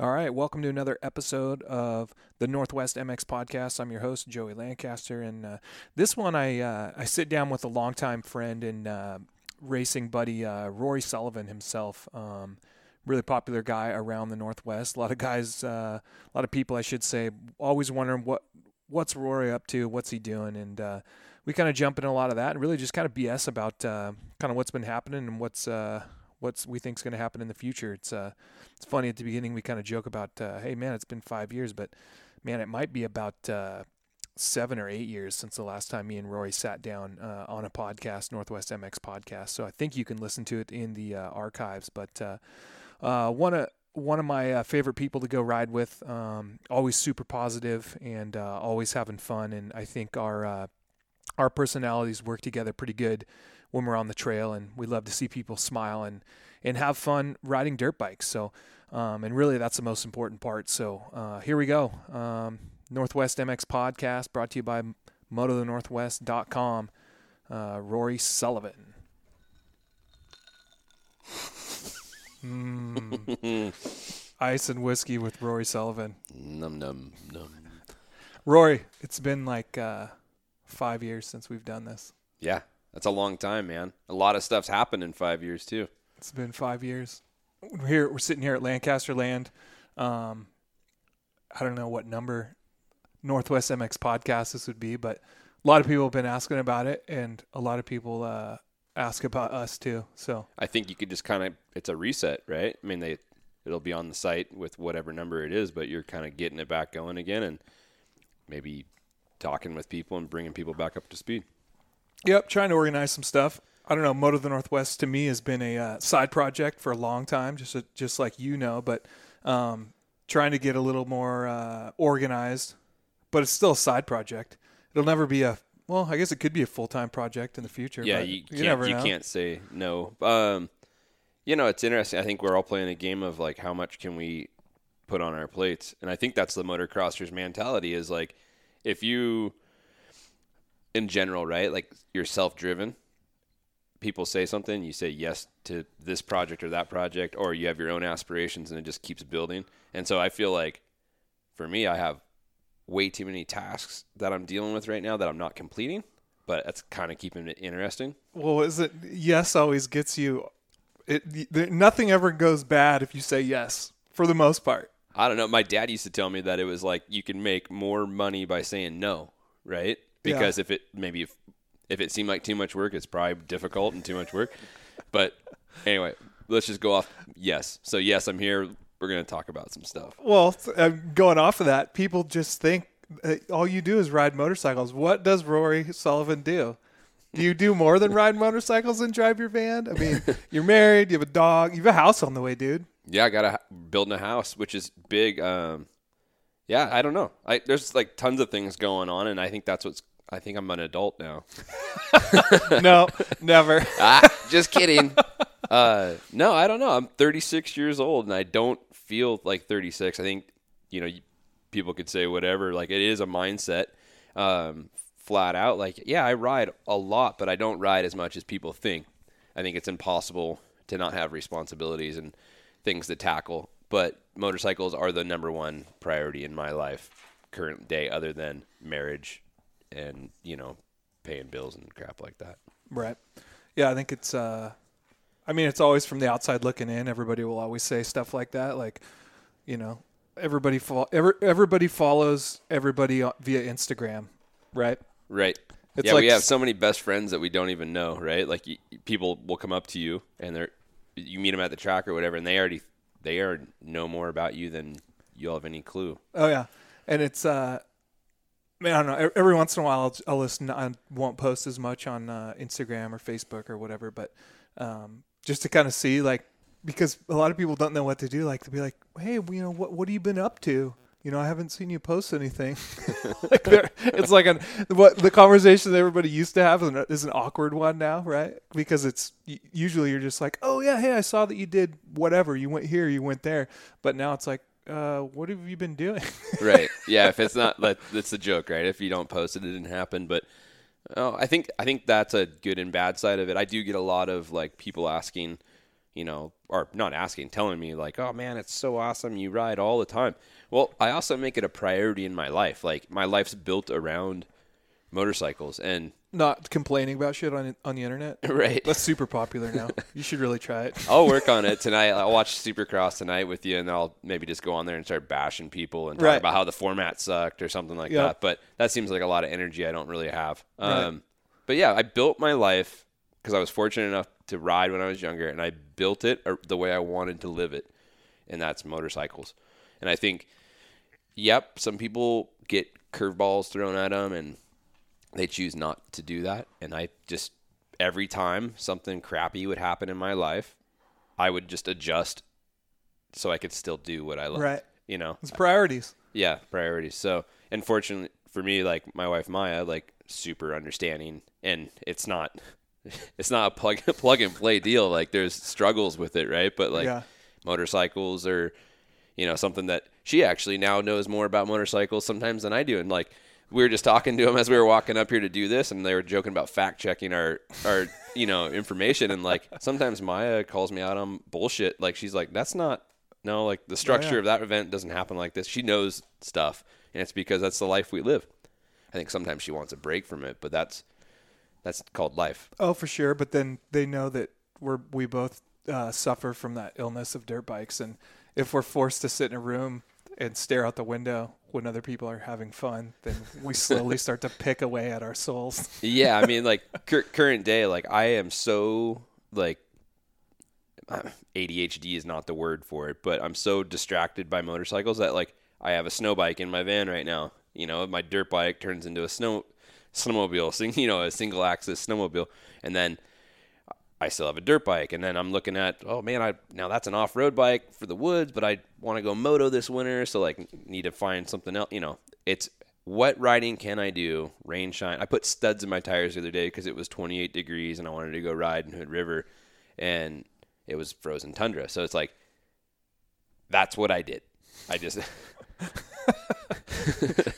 All right, welcome to another episode of the Northwest MX Podcast. I'm your host, Joey Lancaster, and this one I sit down with a longtime friend and racing buddy, Rory Sullivan himself. Really popular guy around the Northwest. A lot of guys, a lot of people, I should say, always wondering what's Rory up to, what's he doing, and we kind of jump into a lot of that and really just kind of BS about kind of what's been happening and what's we think's going to happen in the future. It's funny at the beginning we kind of joke about, hey man, it's been 5 years, but man, it might be about 7 or 8 years since the last time me and Rory sat down on a podcast, Northwest MX Podcast. So I think you can listen to it in the archives. But one of my favorite people to go ride with, always super positive and always having fun, and I think our personalities work together pretty good when we're on the trail, and we love to see people smile and have fun riding dirt bikes. So, and really that's the most important part. So, here we go. Northwest MX Podcast brought to you by motothenorthwest.com. Rory Sullivan. Ice and whiskey with Rory Sullivan. Num, num, num. Rory, it's been like, 5 years since we've done this. Yeah. That's a long time, man. A lot of stuff's happened in 5 years too. It's been 5 years. We're sitting here at Lancaster Land. I don't know what number Northwest MX Podcast this would be, but a lot of people have been asking about it, and a lot of people ask about us too. So I think you could just kind of, it's a reset, right? I mean, it'll be on the site with whatever number it is, but you're kind of getting it back going again, and maybe talking with people and bringing people back up to speed. Yep, trying to organize some stuff. I don't know, Motor of the Northwest to me has been a side project for a long time, just like you know, but trying to get a little more organized, but it's still a side project. It'll never be well, I guess it could be a full-time project in the future. Yeah, but you can't say no. You know, it's interesting. I think we're all playing a game of like how much can we put on our plates, and I think that's the motocrossers' mentality is like if you – in general, right? Like you're self-driven. People say something, you say yes to this project or that project, or you have your own aspirations and it just keeps building. And so I feel like for me, I have way too many tasks that I'm dealing with right now that I'm not completing, but that's kind of keeping it interesting. Well, is it yes always gets you nothing ever goes bad if you say yes for the most part. I don't know. My dad used to tell me that it was like you can make more money by saying no, right? Because yeah. if it seemed like too much work, it's probably difficult and too much work. But anyway, let's just go off. Yes. So yes, I'm here. We're going to talk about some stuff. Well, going off of that, people just think all you do is ride motorcycles. What does Rory Sullivan do? Do you do more than ride motorcycles and drive your van? I mean, you're married, you have a dog, you have a house on the way, dude. Yeah, I got building a house, which is big. Yeah, I don't know. There's like tons of things going on, and I think that's what's. I think I'm an adult now. No, never. Just kidding. No, I don't know. I'm 36 years old, and I don't feel like 36. I think, you know, people could say whatever. Like, it is a mindset flat out. Like, yeah, I ride a lot, but I don't ride as much as people think. I think it's impossible to not have responsibilities and things to tackle. But motorcycles are the number one priority in my life current day other than marriage and, you know, paying bills and crap like that. Right. Yeah, I think it's, I mean, it's always from the outside looking in. Everybody will always say stuff like that. Like, you know, everybody follows everybody via Instagram, right? Right. It's yeah, like we have so many best friends that we don't even know, right? Like, people will come up to you, and you meet them at the track or whatever, and they know more about you than you'll have any clue. Oh, yeah. And it's, man, I don't know. Every once in a while, I'll listen. I won't post as much on Instagram or Facebook or whatever, but just to kind of see, like, because a lot of people don't know what to do. Like, to be like, hey, you know, what have you been up to? You know, I haven't seen you post anything. Like, it's like what the conversation that everybody used to have is an awkward one now, right? Because it's usually you're just like, oh yeah, hey, I saw that you did whatever. You went here, you went there, but now it's like. What have you been doing? Right. Yeah. If it's not, that's the joke, right? If you don't post it, it didn't happen. But I think that's a good and bad side of it. I do get a lot of like people asking, you know, or not asking, telling me like, oh man, it's so awesome, you ride all the time. Well, I also make it a priority in my life. Like my life's built around motorcycles and not complaining about shit on the internet. Right. That's super popular now. You should really try it. I'll work on it tonight. I'll watch Supercross tonight with you, and I'll maybe just go on there and start bashing people and talk right. about how the format sucked or something like yep. that. But that seems like a lot of energy I don't really have. Right. But yeah, I built my life because I was fortunate enough to ride when I was younger, and I built it the way I wanted to live it, and that's motorcycles. And I think, yep, some people get curveballs thrown at them, and they choose not to do that. And I just, every time something crappy would happen in my life, I would just adjust so I could still do what I love. Right. You know? It's priorities. Yeah, priorities. So, and fortunately for me, like my wife, Maya, like super understanding, and it's not a plug and play deal. Like there's struggles with it. Right. But like yeah. motorcycles are, you know, something that she actually now knows more about motorcycles sometimes than I do. And like, we were just talking to them as we were walking up here to do this, and they were joking about fact checking our you know, information. And like sometimes Maya calls me out on bullshit. Like she's like, that's not, no, like the structure oh, yeah. of that event doesn't happen like this. She knows stuff, and it's because that's the life we live. I think sometimes she wants a break from it, but that's called life. Oh, for sure. But then they know that we both suffer from that illness of dirt bikes, and if we're forced to sit in a room and stare out the window when other people are having fun, then we slowly start to pick away at our souls. Yeah. I mean, like current day, like I am so like ADHD is not the word for it, but I'm so distracted by motorcycles that like I have a snow bike in my van right now. You know, my dirt bike turns into a snowmobile, you know, a single axis snowmobile. And then I still have a dirt bike, and then I'm looking at, oh man, now that's an off-road bike for the woods, but I want to go moto this winter, so like need to find something else. You know, it's what riding can I do? Rain, shine. I put studs in my tires the other day because it was 28 degrees and I wanted to go ride in Hood River, and it was frozen tundra. So it's like, that's what I did. I just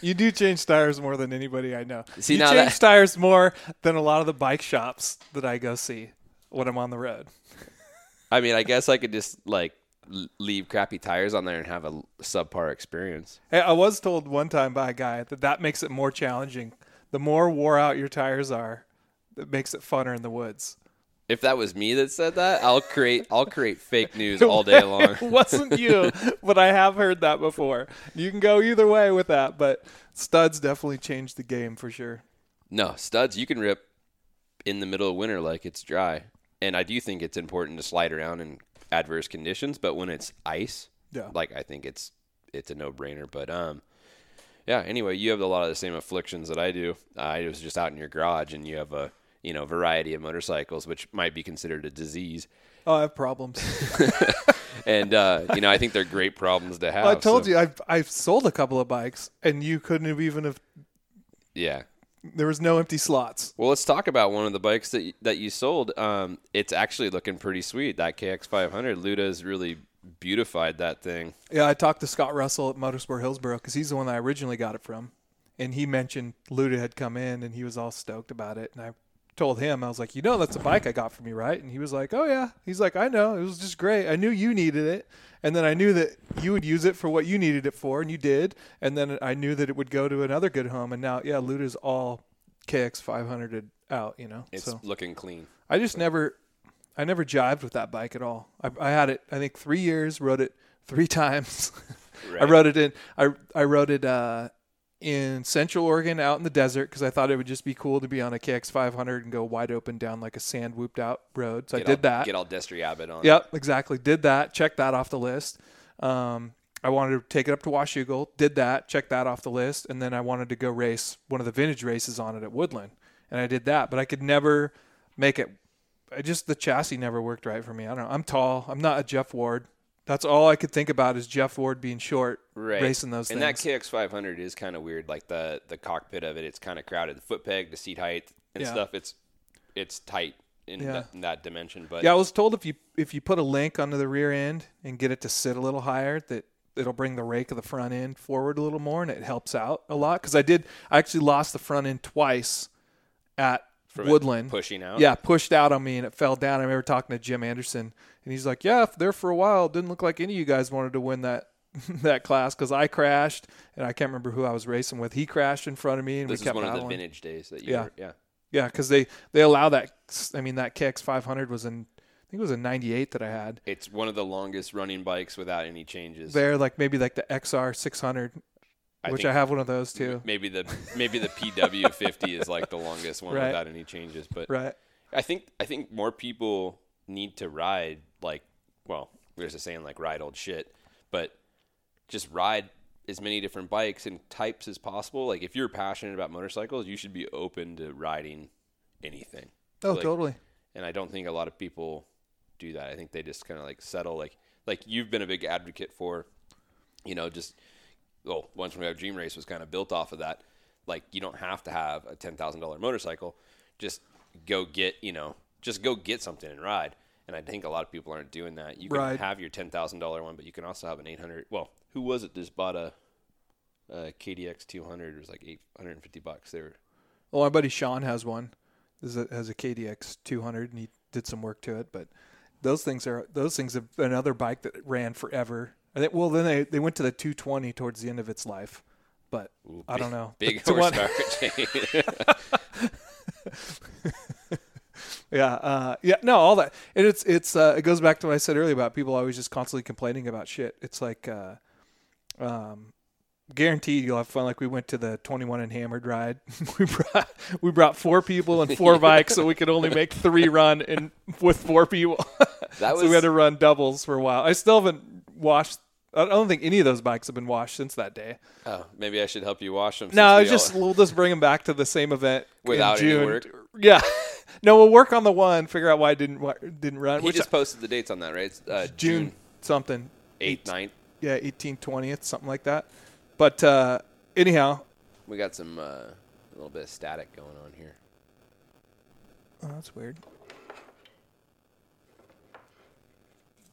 you do change tires more than anybody I know. See, you now change tires more than a lot of the bike shops that I go see when I'm on the road. I mean, I guess I could just like leave crappy tires on there and have a subpar experience. Hey, I was told one time by a guy that makes it more challenging. The more wore out your tires are, that makes it funner in the woods. If that was me that said that, I'll create fake news all day long. It wasn't you, but I have heard that before. You can go either way with that, but studs definitely changed the game for sure. No, studs you can rip in the middle of winter like it's dry. And I do think it's important to slide around in adverse conditions, but when it's ice, yeah. like I think it's a no-brainer. But yeah. Anyway, you have a lot of the same afflictions that I do. I was just out in your garage, and you have a variety of motorcycles, which might be considered a disease. Oh, I have problems, and I think they're great problems to have. Well, I told you I've sold a couple of bikes, and you couldn't have even have. Yeah. There was no empty slots. Well, let's talk about one of the bikes that you sold. It's actually looking pretty sweet. That KX500, Luda's really beautified that thing. Yeah, I talked to Scott Russell at Motorsport Hillsboro because he's the one that I originally got it from. And he mentioned Luda had come in, and he was all stoked about it. And I told him, I was like, you know, that's a bike I got from you, right? And he was like, oh, yeah. He's like, I know. It was just great. I knew you needed it. And then I knew that you would use it for what you needed it for, and you did. And then I knew that it would go to another good home. And now, yeah, Luda's all KX500'd out, you know. It's so looking clean. I just never jived with that bike at all. I had it, I think, 3 years, rode it 3 times. Right. I rode it in Central Oregon out in the desert because I thought it would just be cool to be on a KX500 and go wide open down like a sand whooped out road. So I did that. Get all Destry Abbott on. Yep, exactly. Did that. Check that off the list. I wanted to take it up to Washougal. Did that. Check that off the list. And then I wanted to go race one of the vintage races on it at Woodland. And I did that. But I could never make it. The chassis never worked right for me. I don't know. I'm tall. I'm not a Jeff Ward. That's all I could think about is Jeff Ward being short, right. Racing those things. And that KX500 is kind of weird. Like the cockpit of it, it's kind of crowded. The foot peg, the seat height and stuff, it's tight in that dimension. But yeah, I was told if you put a link onto the rear end and get it to sit a little higher, that it'll bring the rake of the front end forward a little more, and it helps out a lot. Because I actually lost the front end twice at From Woodland. Pushing out? Yeah, pushed out on me, and it fell down. I remember talking to Jim Anderson, and he's like, yeah, there for a while, it didn't look like any of you guys wanted to win that that class, because I crashed, and I can't remember who I was racing with. He crashed in front of me, and this we kept battling. This is one of the vintage days that you were, yeah. Yeah, because they allow that. I mean, that KX500 was in, I think it was a 98 that I had. It's one of the longest running bikes without any changes. They're like maybe like the XR600. Which I have one of those too. Maybe the PW50 is like the longest one without any changes. But I think more people need to ride like, well, there's a saying like ride old shit, but just ride as many different bikes and types as possible. Like if you're passionate about motorcycles, you should be open to riding anything. Oh, like, totally. And I don't think a lot of people do that. I think they just kind of like settle like you've been a big advocate for, you know, just. Well, Once We Have Dream Race was kind of built off of that. Like, you don't have to have a $10,000 motorcycle. Just go get, you know, something and ride. And I think a lot of people aren't doing that. You can have your $10,000 one, but you can also have an 800. Well, who was it just bought a KDX200? It was like $850 there. Well, my buddy Sean has one. Has a KDX200, and he did some work to it. But those things have another bike that ran forever. Well, then they went to the 220 towards the end of its life, but ooh, I don't know. Big horsepower change. All that. And it goes back to what I said earlier about people always just constantly complaining about shit. It's like guaranteed you'll have fun. Like we went to the 21 and Hammered ride. we brought four people and four bikes, so we could only make three run and with four people. So we had to run doubles for a while. I still haven't washed. I don't think any of those bikes have been washed since that day. Oh, maybe I should help you wash them. No, we'll just bring them back to the same event without in June. Any work. Yeah, no, we'll work on the one. Figure out why it didn't run. We just posted the dates on that, right? It's, June something 8th, 9th. Yeah, 18th, 20th, something like that. But anyhow, we got some a little bit of static going on here. Oh, that's weird.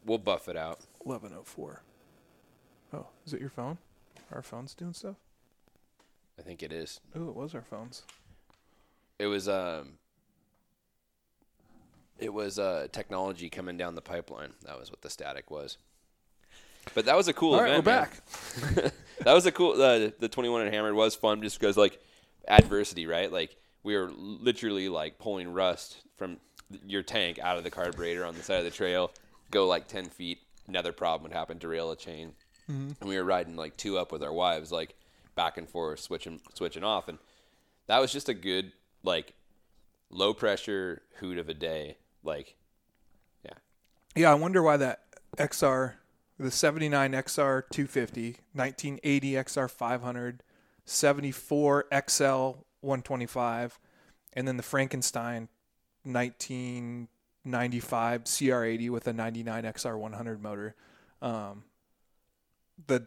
We'll buff it out. 11:04. Oh, is it your phone? Our phone's doing stuff? I think it is. Oh, it was our phone's. It was technology coming down the pipeline. That was what the static was. But that was a cool event. All right, we're back. That was a cool the 21 and Hammered was fun just because like adversity, right? Like we were literally like pulling rust from your tank out of the carburetor on the side of the trail, go like 10 feet. Another problem would happen, derail a chain. Mm-hmm. And we were riding like two up with our wives, like back and forth, switching off. And that was just a good, like low pressure hoot of a day. Like, yeah. Yeah. I wonder why that XR, the 79 XR 250, 1980 XR 500, 74 XL 125, and then the Frankenstein 1995 CR80 with a 99 XR100 motor. The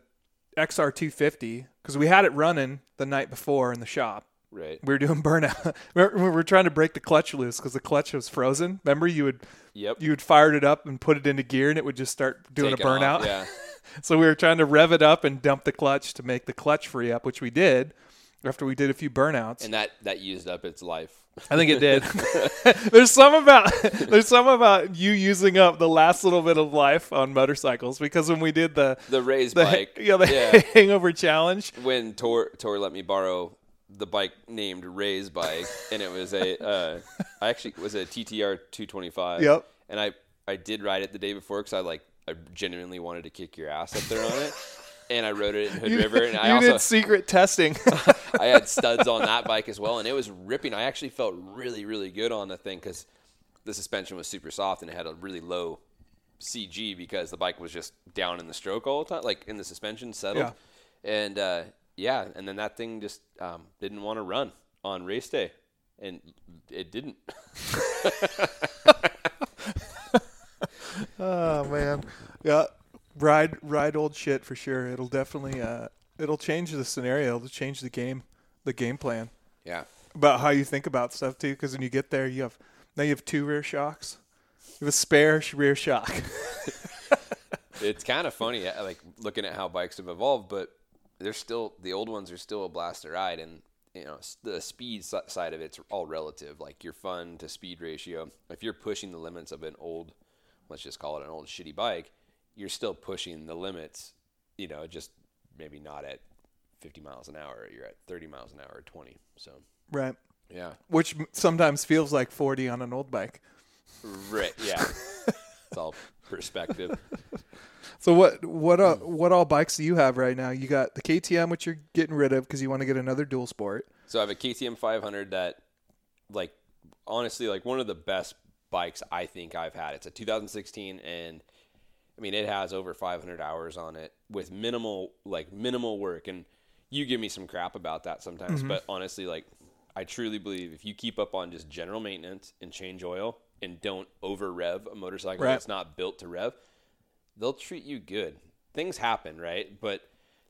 XR250, because we had it running the night before in the shop. Right. We were doing burnout. we were trying to break the clutch loose because the clutch was frozen. Remember, you had fired it up and put it into gear, and it would just start doing a burnout. Off. Yeah. So we were trying to rev it up and dump the clutch to make the clutch free up, which we did after we did a few burnouts. And that used up its life. I think it did. there's some about you using up the last little bit of life on motorcycles, because when we did the raised bike, Hangover Challenge, when Tor let me borrow the bike named Raise Bike, and it was a TTR 225. Yep. And I did ride it the day before because I genuinely wanted to kick your ass up there on it. And I rode it in Hood River. And I also did secret testing. I had studs on that bike as well, and it was ripping. I actually felt really, really good on the thing because the suspension was super soft, and it had a really low CG because the bike was just down in the stroke all the time, like in the suspension settled. Yeah. And, and then that thing just didn't want to run on race day, and it didn't. Oh, man. Yeah. Ride old shit for sure. It'll definitely it'll change the scenario. It'll change the game plan. Yeah. About how you think about stuff too, because when you get there, you have two rear shocks. You have a spare rear shock. It's kind of funny, like looking at how bikes have evolved, but they're still the old ones are still a blast to ride, and you know, the speed side of it's all relative, like your fun to speed ratio. If you're pushing the limits of an old, let's just call it an old shitty bike, you're still pushing the limits, you know, just maybe not at 50 miles an hour. You're at 30 miles an hour or 20. So, right. Yeah. Which sometimes feels like 40 on an old bike. Right. Yeah. It's all perspective. So what all bikes do you have right now? You got the KTM, which you're getting rid of because you want to get another dual sport. So I have a KTM 500 that, like, honestly, like one of the best bikes I think I've had. It's a 2016, and I mean it has over 500 hours on it with minimal work. And you give me some crap about that sometimes, mm-hmm. but honestly, like, I truly believe if you keep up on just general maintenance and change oil and don't over rev a motorcycle right. that's not built to rev, they'll treat you good. Things happen, right? But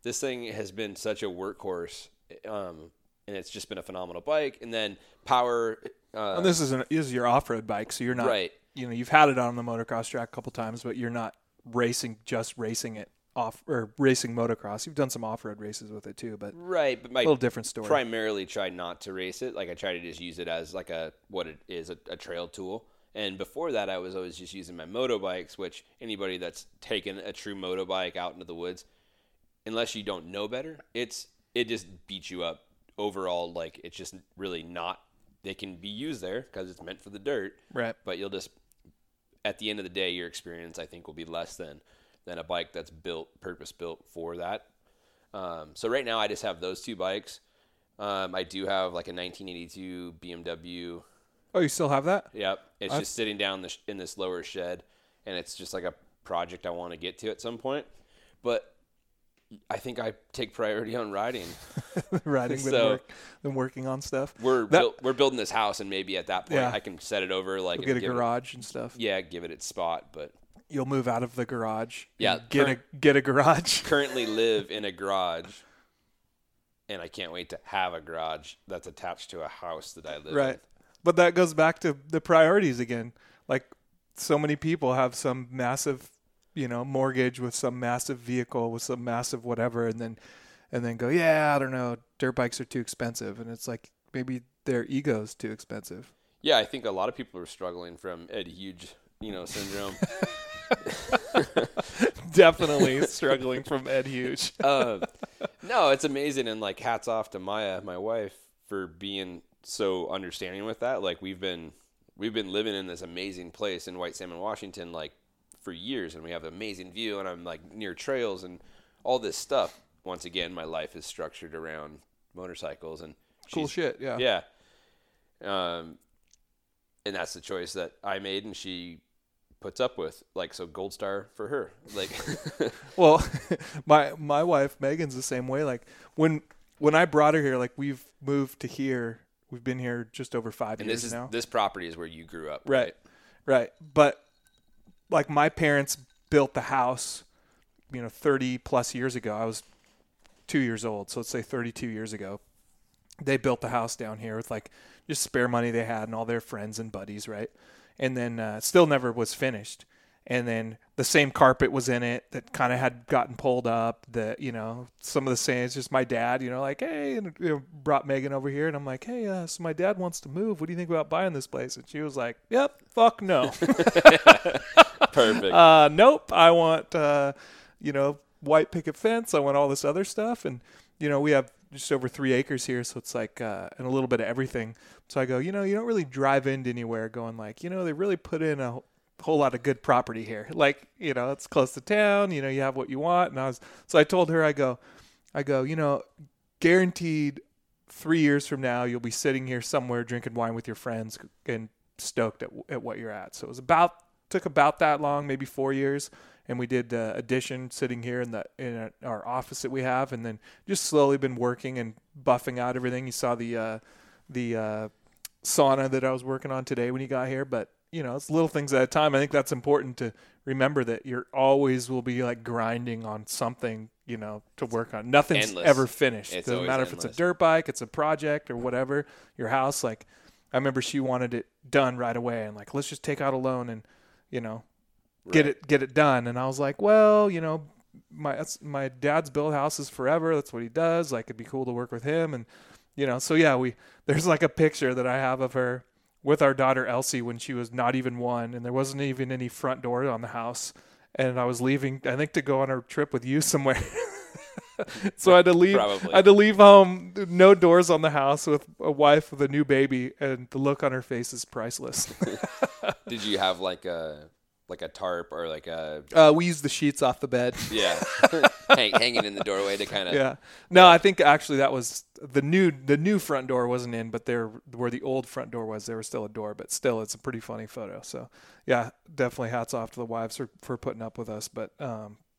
this thing has been such a workhorse, and it's just been a phenomenal bike. And then power. And this is your off-road bike, so you're not right. You know, you've had it on the motocross track a couple times, but you're not racing it off or racing motocross. You've done some off-road races with it too, but right. But my little different story. Primarily, try not to race it. Like I try to just use it as like a trail tool. And before that, I was always just using my moto bikes, which anybody that's taken a true moto bike out into the woods, unless you don't know better, it just beats you up overall. Like, it's just really not, they can be used there because it's meant for the dirt. Right. But you'll just, at the end of the day, your experience, I think, will be less than a bike that's purpose built for that. So right now I just have those two bikes. I do have like a 1982 BMW. Oh, you still have that? Yep. It's just sitting down in this lower shed, and it's just like a project I want to get to at some point. But I think I take priority on riding. Riding so would work than working on stuff. We're building this house, and maybe at that point I can set it over. Like, get a garage and stuff. Yeah, give it its spot. But you'll move out of the garage. Yeah. Get a garage. Currently live in a garage, and I can't wait to have a garage that's attached to a house that I live in. But that goes back to the priorities again. Like, so many people have some massive, you know, mortgage with some massive vehicle with some massive whatever, and then go, yeah, I don't know, dirt bikes are too expensive. And it's like, maybe their ego's too expensive. Yeah, I think a lot of people are struggling from Ed Huge, you know, syndrome. Definitely struggling from Ed Huge. No, it's amazing. And like, hats off to Maya, my wife, for being so understanding with that. Like, we've been living in this amazing place in White Salmon, Washington, like, for years, and we have an amazing view, and I'm like near trails and all this stuff. Once again, my life is structured around motorcycles and cool shit. Yeah. And that's the choice that I made, and she puts up with, like, so gold star for her. Like, well, my wife Megan's the same way. Like, when I brought her here, like, we've moved to here. We've been here just over 5 years now. This property is where you grew up. Right. But, like, my parents built the house, you know, 30 plus years ago. I was 2 years old. So let's say 32 years ago, they built the house down here with, like, just spare money they had and all their friends and buddies. Right. And then still never was finished. And then the same carpet was in it that kind of had gotten pulled up, that, you know, some of the same, it's just my dad, you know, like, hey, and, you know, brought Megan over here, and I'm like, hey, so my dad wants to move. What do you think about buying this place? And she was like, yep, fuck no. Perfect. Nope. I want, you know, white picket fence. I want all this other stuff. And, you know, we have just over 3 acres here. So it's like, and a little bit of everything. So I go, you know, you don't really drive into anywhere going like, you know, they really put in a whole lot of good property here. Like, you know, it's close to town, you know, you have what you want. And I told her, I go, you know, guaranteed 3 years from now, you'll be sitting here somewhere drinking wine with your friends and stoked at what you're at. So it was took about that long, maybe 4 years. And we did the addition sitting here in our office that we have, and then just slowly been working and buffing out everything. You saw the sauna that I was working on today when you got here, but you know, it's little things at a time. I think that's important to remember, that you're always will be like grinding on something, you know, to work on. Nothing's endless. Ever finished. It doesn't matter if it's a dirt bike, it's a project or whatever, your house. Like, I remember she wanted it done right away, and like, let's just take out a loan and, you know, right. get it done. And I was like, well, you know, my dad's built houses forever. That's what he does. Like, it'd be cool to work with him. And you know, so yeah, there's like a picture that I have of her with our daughter Elsie when she was not even one, and there wasn't even any front door on the house. And I was leaving, I think, to go on a trip with you somewhere. So I had to leave. Probably. I had to leave home, no doors on the house, with a wife with a new baby, and the look on her face is priceless. Did you have like a tarp or like a? We used the sheets off the bed. Yeah, hanging in the doorway to kind of. Yeah. No, I think actually that was the new front door wasn't in, but there where the old front door was, there was still a door. But still, it's a pretty funny photo. So yeah, definitely hats off to the wives for putting up with us. But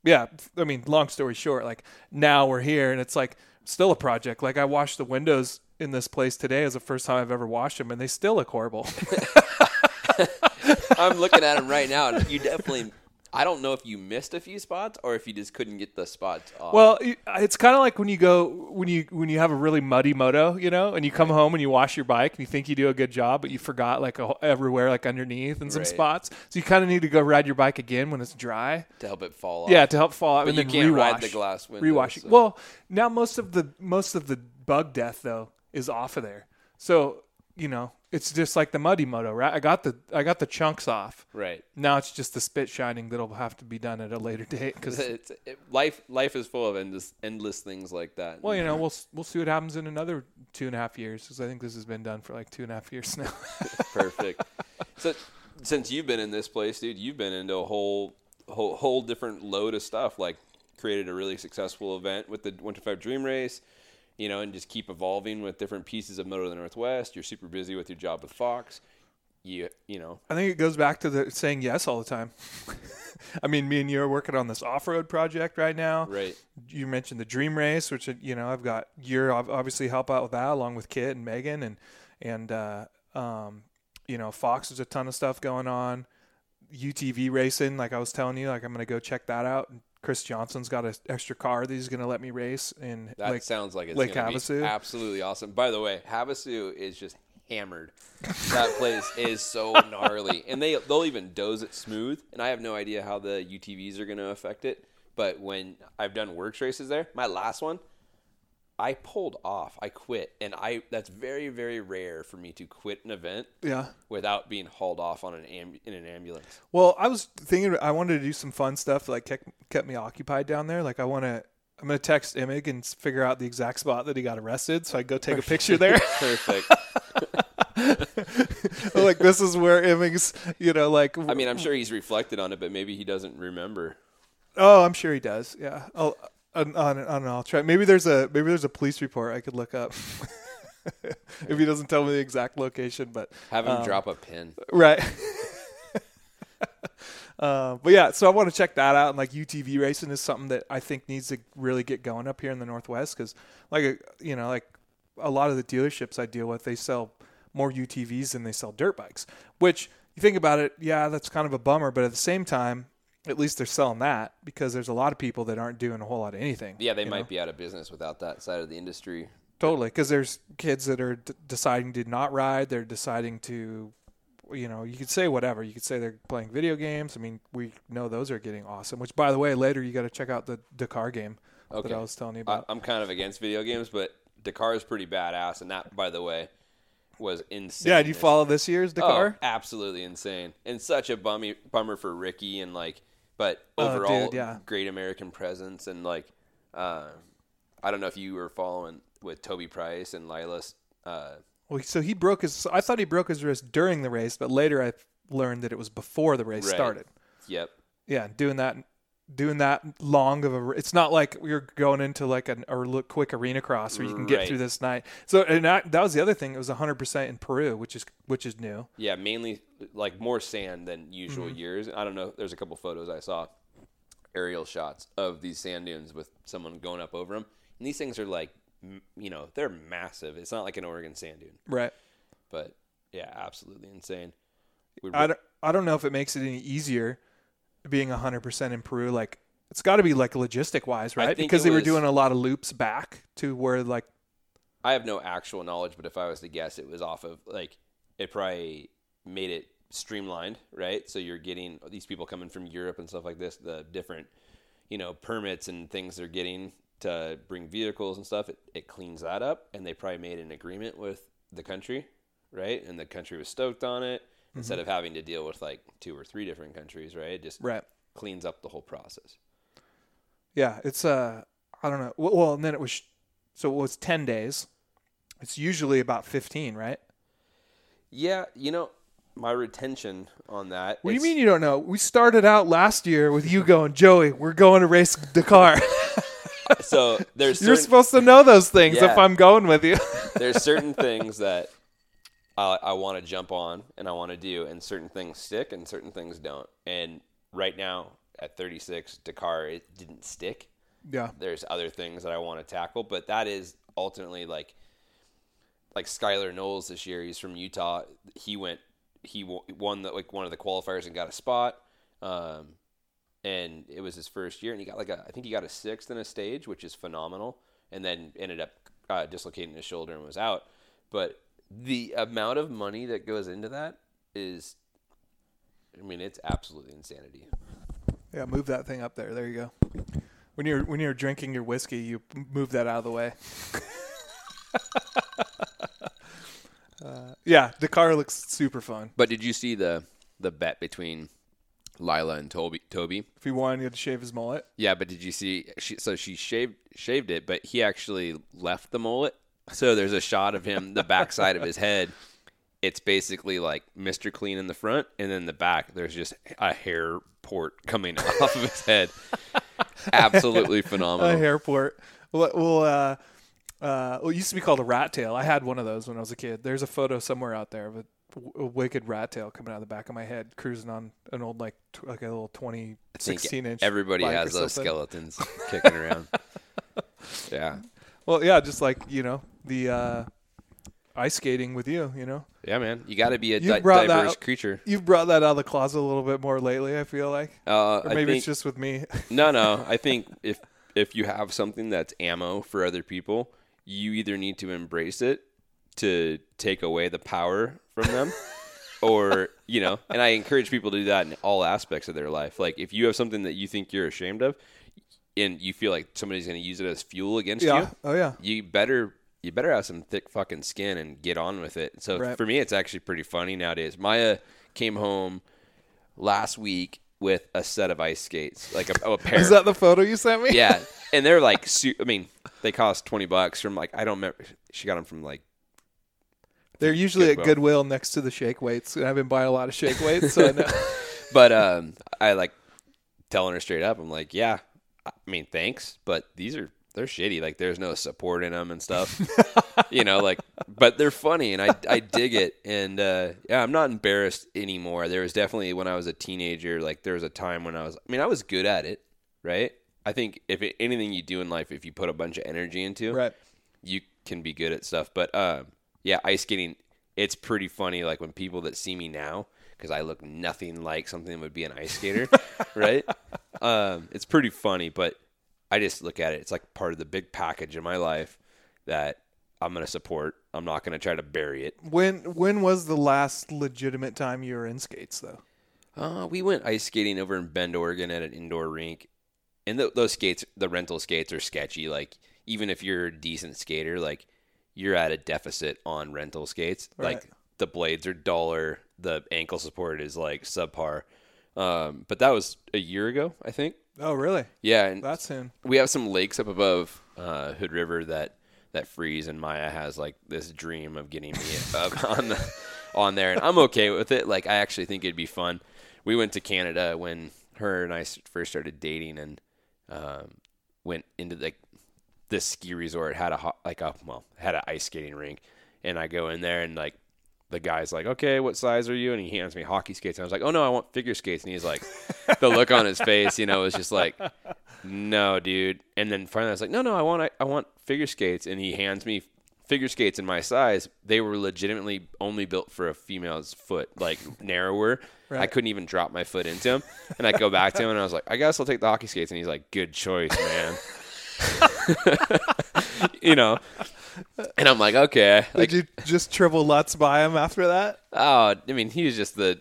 yeah, I mean, long story short, like now we're here and it's like still a project. Like I washed the windows in this place today as the first time I've ever washed them and they still look horrible. I'm looking at them right now and you definitely, I don't know if you missed a few spots or if you just couldn't get the spots off. Well, it's kind of like when you have a really muddy moto, you know, and you come home and you wash your bike and you think you do a good job, but you forgot like everywhere, like underneath and some spots. So you kind of need to go ride your bike again when it's dry to help it fall off. Yeah, to help fall off. But and you can't ride the glass window. Rewash. So. Well, now most of the bug death though is off of there. So you know. It's just like the muddy moto, right? I got the chunks off. Right. Now it's just the spit shining that'll have to be done at a later date because life is full of endless things like that. Well, you know, we'll see what happens in another 2.5 years because I think this has been done for like 2.5 years now. Perfect. So since you've been in this place, dude, you've been into a whole different load of stuff. Like created a really successful event with the 125 Dream Race. You know, and just keep evolving with different pieces of Motor of the Northwest. You're super busy with your job with Fox. You know. I think it goes back to the saying yes all the time. I mean, me and you are working on this off-road project right now. Right. You mentioned the Dream Race, which, you know, I've got your obviously help out with that along with Kit and Megan. And you know, Fox is a ton of stuff going on. UTV racing, like I was telling you, like I'm going to go check that out. Chris Johnson's got an extra car that he's going to let me race in Lake Havasu. That sounds like it's going to be absolutely awesome. By the way, Havasu is just hammered. That place is so gnarly. And they'll even doze it smooth, and I have no idea how the UTVs are going to affect it. But when I've done works races there, my last one, I pulled off. I quit. And that's very, very rare for me to quit an event without being hauled off on in an ambulance. Well, I was thinking I wanted to do some fun stuff that like kept me occupied down there. Like I'm going to text Emig and figure out the exact spot that he got arrested so I go take a picture there. Perfect. Like this is where Emig's, you know, like. I mean, I'm sure he's reflected on it, but maybe he doesn't remember. Oh, I'm sure he does. Yeah. I'll try. Maybe there's a police report I could look up if he doesn't tell me the exact location. But have him drop a pin, right? But yeah, so I want to check that out. And like UTV racing is something that I think needs to really get going up here in the Northwest because, like you know, like a lot of the dealerships I deal with, they sell more UTVs than they sell dirt bikes. Which you think about it, yeah, that's kind of a bummer. But at the same time. At least they're selling that because there's a lot of people that aren't doing a whole lot of anything. Yeah, they might be out of business without that side of the industry. Totally, because there's kids that are deciding to not ride. They're deciding to, you know, you could say whatever. You could say they're playing video games. I mean, we know those are getting awesome, which, by the way, later you got to check out the Dakar game that I was telling you about. I'm kind of against video games, but Dakar is pretty badass, and that, by the way, was insane. Yeah, did you follow this year's Dakar? Oh, absolutely insane. And such a bummer for Ricky and, like, but overall, great American presence. And, like, I don't know if you were following with Toby Price and Lilas. So he broke his – I thought he broke his wrist during the race, but later I learned that it was before the race started. Yep. Yeah, doing that long of a – it's not like you're going into, like, a quick arena cross where you can get through this night. So and that was the other thing. It was 100% in Peru, which is new. Yeah, mainly – like more sand than usual years. I don't know. There's a couple photos I saw, aerial shots of these sand dunes with someone going up over them. And these things are like, you know, they're massive. It's not like an Oregon sand dune. Right. But yeah, absolutely insane. I don't know if it makes it any easier being 100% in Peru. Like it's gotta be like logistic wise, right? Because they were doing a lot of loops back to where like, I have no actual knowledge, but if I was to guess, it was off of like, it probably made it streamlined, right? So you're getting these people coming from Europe and stuff like this, the different, you know, permits and things they're getting to bring vehicles and stuff, it cleans that up. And they probably made an agreement with the country, right? And the country was stoked on it instead of having to deal with like 2 or 3 different countries, right? It just cleans up the whole process. Yeah, it's, I don't know. Well, and then it was, so it was 10 days. It's usually about 15, right? Yeah, you know, my retention on that. What do you mean you don't know? We started out last year with you going, Joey, we're going to race Dakar. So there's you're supposed to know those things if I'm going with you. There's certain things that I want to jump on and I want to do, and certain things stick and certain things don't. And right now at 36 Dakar, it didn't stick. Yeah. There's other things that I want to tackle, but that is ultimately like Skylar Knowles this year. He's from Utah. He won one of the qualifiers and got a spot. And it was his first year, and he got I think he got a 6th in a stage, which is phenomenal. And then ended up dislocating his shoulder and was out. But the amount of money that goes into that is, I mean, it's absolutely insanity. Yeah. Move that thing up there. There you go. When you're drinking your whiskey, you move that out of the way. Yeah, the car looks super fun. But did you see the bet between Lila and Toby? If he won, he had to shave his mullet. Yeah, but did you see? She shaved it, but he actually left the mullet. So there's a shot of him, the backside of his head. It's basically like Mr. Clean in the front, and then the back, there's just a hair port coming off of his head. Absolutely phenomenal. A hair port. Well, it used to be called a rat tail. I had one of those when I was a kid. There's a photo somewhere out there of a wicked rat tail coming out of the back of my head, cruising on an old, like a little 20, 16-inch everybody has those something. Skeletons kicking around. Yeah. Well, yeah, just like, you know, the ice skating with you, you know? Yeah, man. You got to be a diverse creature. You've brought that out of the closet a little bit more lately, I feel like. Or maybe it's just with me. No. I think if you have something that's ammo for other people, you either need to embrace it to take away the power from them or, you know, and I encourage people to do that in all aspects of their life. Like if you have something that you think you're ashamed of and you feel like somebody's going to use it as fuel against you. Oh yeah. You better have some thick fucking skin and get on with it. So for me, it's actually pretty funny nowadays. Maya came home last week with a set of ice skates, like a pair. Is that the photo you sent me? Yeah. And they're like, I mean, they cost $20 from like, I don't remember. She got them from like. They're usually at Goodwill next to the shake weights. And I've been buying a lot of shake weights. So I know. But I like telling her straight up. I'm like, yeah, I mean, thanks. But they're shitty. Like there's no support in them and stuff, you know, like, but they're funny and I dig it. And, yeah, I'm not embarrassed anymore. There was definitely when I was a teenager, like there was a time when I was good at it. Right. I think if anything you do in life, if you put a bunch of energy into, you can be good at stuff. But, yeah, ice skating, it's pretty funny. Like when people that see me now, because I look nothing like something that would be an ice skater, right? It's pretty funny, but I just look at it. It's like part of the big package in my life that I'm going to support. I'm not going to try to bury it. When was the last legitimate time you were in skates, though? We went ice skating over in Bend, Oregon at an indoor rink. And those skates, the rental skates are sketchy. Like, even if you're a decent skater, like, you're at a deficit on rental skates. Right. Like the blades are duller. The ankle support is like subpar. But that was a year ago, I think. Oh, really? Yeah. And that's him. We have some lakes up above Hood River that freeze. And Maya has like this dream of getting me up on there. And I'm okay with it. Like, I actually think it'd be fun. We went to Canada when her and I first started dating and went into this ski resort had had an ice skating rink, and I go in there and like the guy's like, okay, what size are you? And he hands me hockey skates. And I was like, oh no, I want figure skates. And he's like, the look on his face, you know, was just like, no, dude. And then finally I was like, no, I want figure skates. And he hands me figure skates in my size. They were legitimately only built for a female's foot, like narrower. Right. I couldn't even drop my foot into him. And I go back to him and I was like, I guess I'll take the hockey skates. And he's like, good choice, man. You know, and I'm like, okay. Like, did you just triple lots by him after that? Oh, I mean, he was just the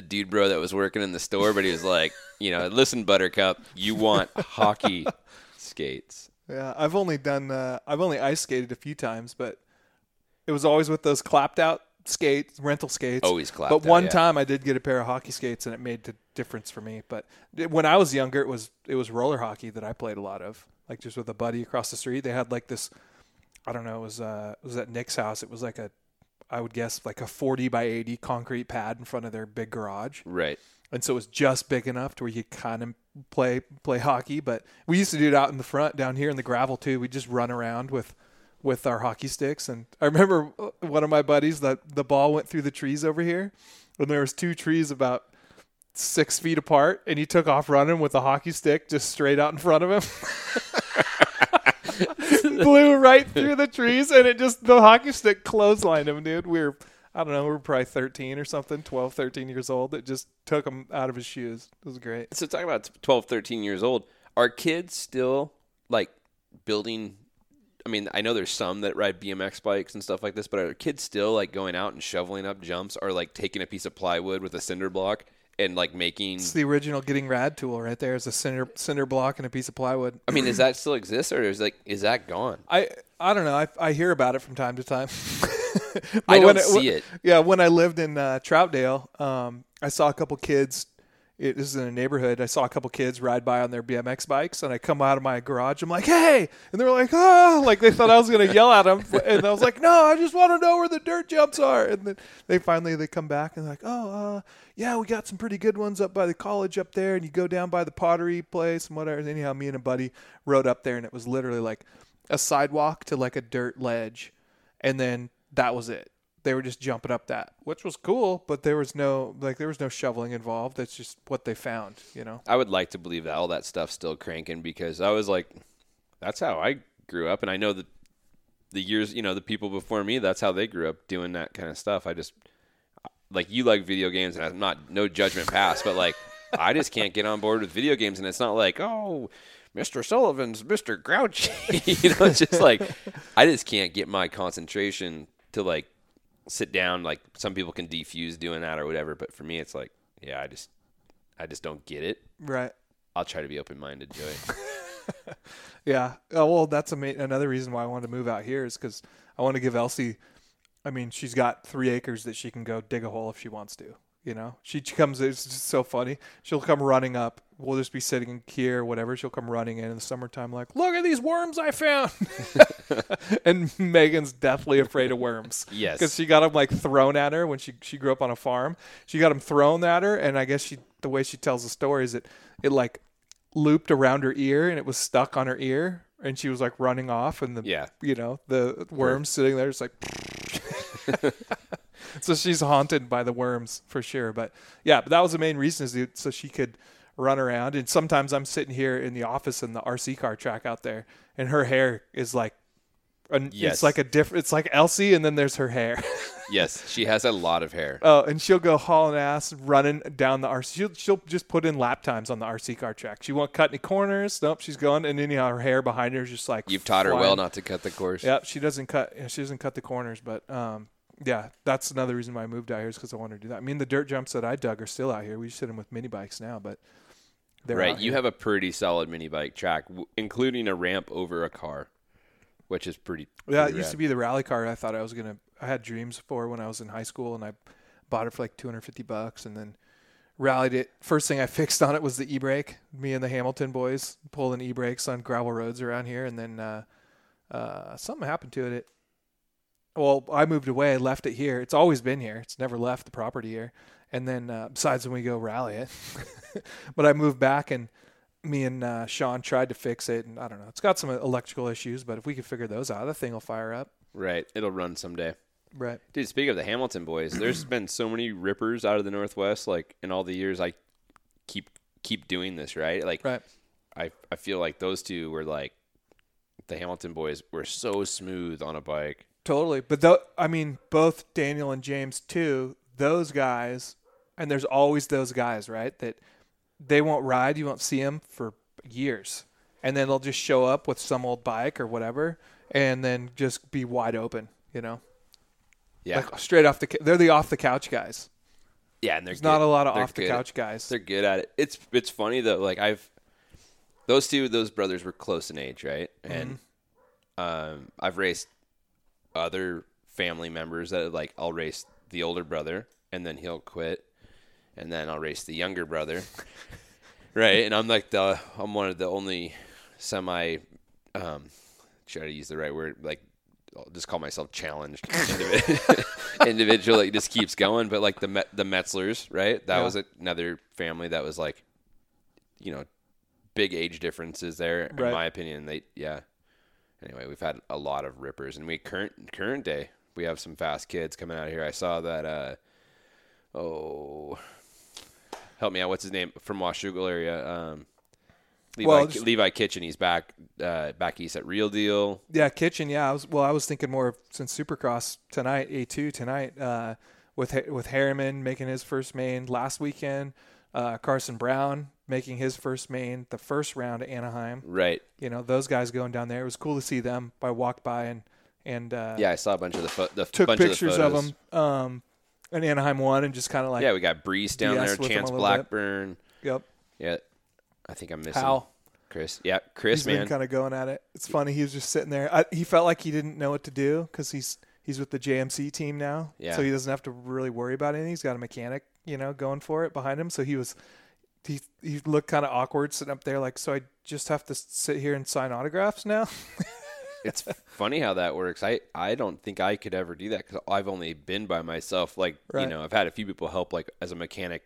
dude bro that was working in the store, but he was like, you know, listen, Buttercup, you want hockey skates. Yeah, I've only ice skated a few times, but it was always with those clapped out skates, rental skates. Always clapped out. But one time I did get a pair of hockey skates, and it made the difference for me. But when I was younger, it was roller hockey that I played a lot of, like just with a buddy across the street. They had like this, I don't know, it was at Nick's house. It was like a, I would guess like a 40 by 80 concrete pad in front of their big garage. Right. And so it was just big enough to where you kind of play hockey. But we used to do it out in the front down here in the gravel too. We just run around with our hockey sticks. And I remember one of my buddies that the ball went through the trees over here, and there was two trees about 6 feet apart, and he took off running with a hockey stick just straight out in front of him. Blew right through the trees, and it just, the hockey stick clotheslined him, dude. We were probably 13 or something, 12, 13 years old. It just took him out of his shoes. It was great. So talking about 12, 13 years old, are kids still like building, I mean, I know there's some that ride BMX bikes and stuff like this, but are kids still like going out and shoveling up jumps, or like taking a piece of plywood with a cinder block and like making... It's the original Getting Rad tool right there, is a cinder block and a piece of plywood. I mean, does that still exist, or is that gone? I don't know. I hear about it from time to time. I don't see it. Yeah, when I lived in Troutdale, I saw a couple kids. It is in a neighborhood. I saw a couple kids ride by on their BMX bikes, and I come out of my garage. I'm like, "Hey!" And they're like, "Oh!" Like they thought I was gonna yell at them, and I was like, "No, I just want to know where the dirt jumps are." And then they come back and they're like, "Oh, yeah, we got some pretty good ones up by the college up there, and you go down by the pottery place and whatever." Anyhow, me and a buddy rode up there, and it was literally like a sidewalk to like a dirt ledge, and then that was it. They were just jumping up that, which was cool, but there was no shoveling involved. That's just what they found, you know. I would like to believe that all that stuff's still cranking, because I was like, that's how I grew up, and I know that the years, you know, the people before me, that's how they grew up doing that kind of stuff. I just, like, you like video games, and I'm not, no judgment passed, but like, I just can't get on board with video games, and it's not like, oh, Mr. Sullivan's Mr. Grouchy, you know. It's just like, I just can't get my concentration to like sit down. Like some people can defuse doing that or whatever, but for me it's like, yeah, I just don't get it. Right. I'll try to be open-minded to it. Yeah. Oh, well, that's another reason why I wanted to move out here, is because I want to give Elsie, I mean, she's got 3 acres that she can go dig a hole if she wants to, you know. She comes, it's just so funny, she'll come running up, we'll just be sitting here or whatever, she'll come running in the summertime like, look at these worms I found. And Megan's deathly afraid of worms. Yes, because she got them like thrown at her when she grew up on a farm. She got them thrown at her, and I guess the way she tells the story is it like looped around her ear, and it was stuck on her ear, and she was like running off, and you know, the worms sitting there just like So she's haunted by the worms for sure. But yeah, but that was the main reason, is so she could run around. And sometimes I'm sitting here in the office in the RC car track out there, and her hair is like, it's like a different, it's like Elsie, and then there's her hair. Yes, she has a lot of hair. Oh, and she'll go hauling ass, running down the RC. She'll just put in lap times on the RC car track. She won't cut any corners. Nope, she's going. And anyhow, her hair behind her is just like, you've taught her well not to cut the course. Yep, she doesn't cut the corners, but yeah, that's another reason why I moved out here, is because I wanted to do that. I mean, the dirt jumps that I dug are still out here. We just hit them with mini bikes now, but they're right. You have a pretty solid mini bike track, including a ramp over a car, which is pretty yeah, it rad. Used to be the rally car I thought I was gonna. I had dreams for when I was in high school, and I bought it for like $250, and then rallied it. First thing I fixed on it was the e-brake. Me and the Hamilton boys pulling e-brakes on gravel roads around here, and then something happened to it. Well, I moved away, left it here. It's always been here. It's never left the property here. And then besides when we go rally it, but I moved back, and me and Sean tried to fix it. And I don't know, it's got some electrical issues, but if we can figure those out, that thing will fire up. Right. It'll run someday. Right. Dude, speaking of the Hamilton boys, there's been so many rippers out of the Northwest, like in all the years I keep doing this, right? Like, right. I feel like those two were like, the Hamilton boys were so smooth on a bike. Totally. But I mean, both Daniel and James too, those guys, and there's always those guys, right, that they won't ride, you won't see them for years, and then they'll just show up with some old bike or whatever, and then just be wide open, you know? Yeah. Like straight off they're the off-the-couch guys. Yeah, and there's not a lot of off-the-couch guys. They're good at it. It's funny, though. Like, Those brothers were close in age, right? Mm-hmm. And I've raced other family members that, like, I'll race the older brother and then he'll quit and then I'll race the younger brother. Right. And I'm one of the only should I use the right word? Like, I'll just call myself challenged individual. Like, just keeps going. But like the Metzlers, right? That was another family that was like, you know, big age differences there. Right. In my opinion, anyway, we've had a lot of rippers, and we current day, we have some fast kids coming out of here. I saw that, help me out. What's his name from Washougal area? Levi Kitchen, he's back east at Real Deal. Yeah, Kitchen. Yeah, I was thinking more of, since Supercross tonight, A2 tonight, with Harriman making his first main last weekend, Carson Brown making his first main the first round at Anaheim. Right. You know, those guys going down there. It was cool to see them. I walked by and yeah, I saw a bunch of took pictures of them. And Anaheim won, and just kind of like, yeah, we got Breeze down there, Chance Blackburn. Yep. Yeah. I think I'm missing Chris. Yeah, Chris, man. He's been kind of going at it. It's funny. He was just sitting there. He felt like he didn't know what to do because he's with the JMC team now. Yeah. So he doesn't have to really worry about anything. He's got a mechanic, you know, going for it behind him. So he looked kind of awkward sitting up there like, so I just have to sit here and sign autographs now? It's funny how that works. I don't think I could ever do that because I've only been by myself. Like, right. You know, I've had a few people help, like, as a mechanic,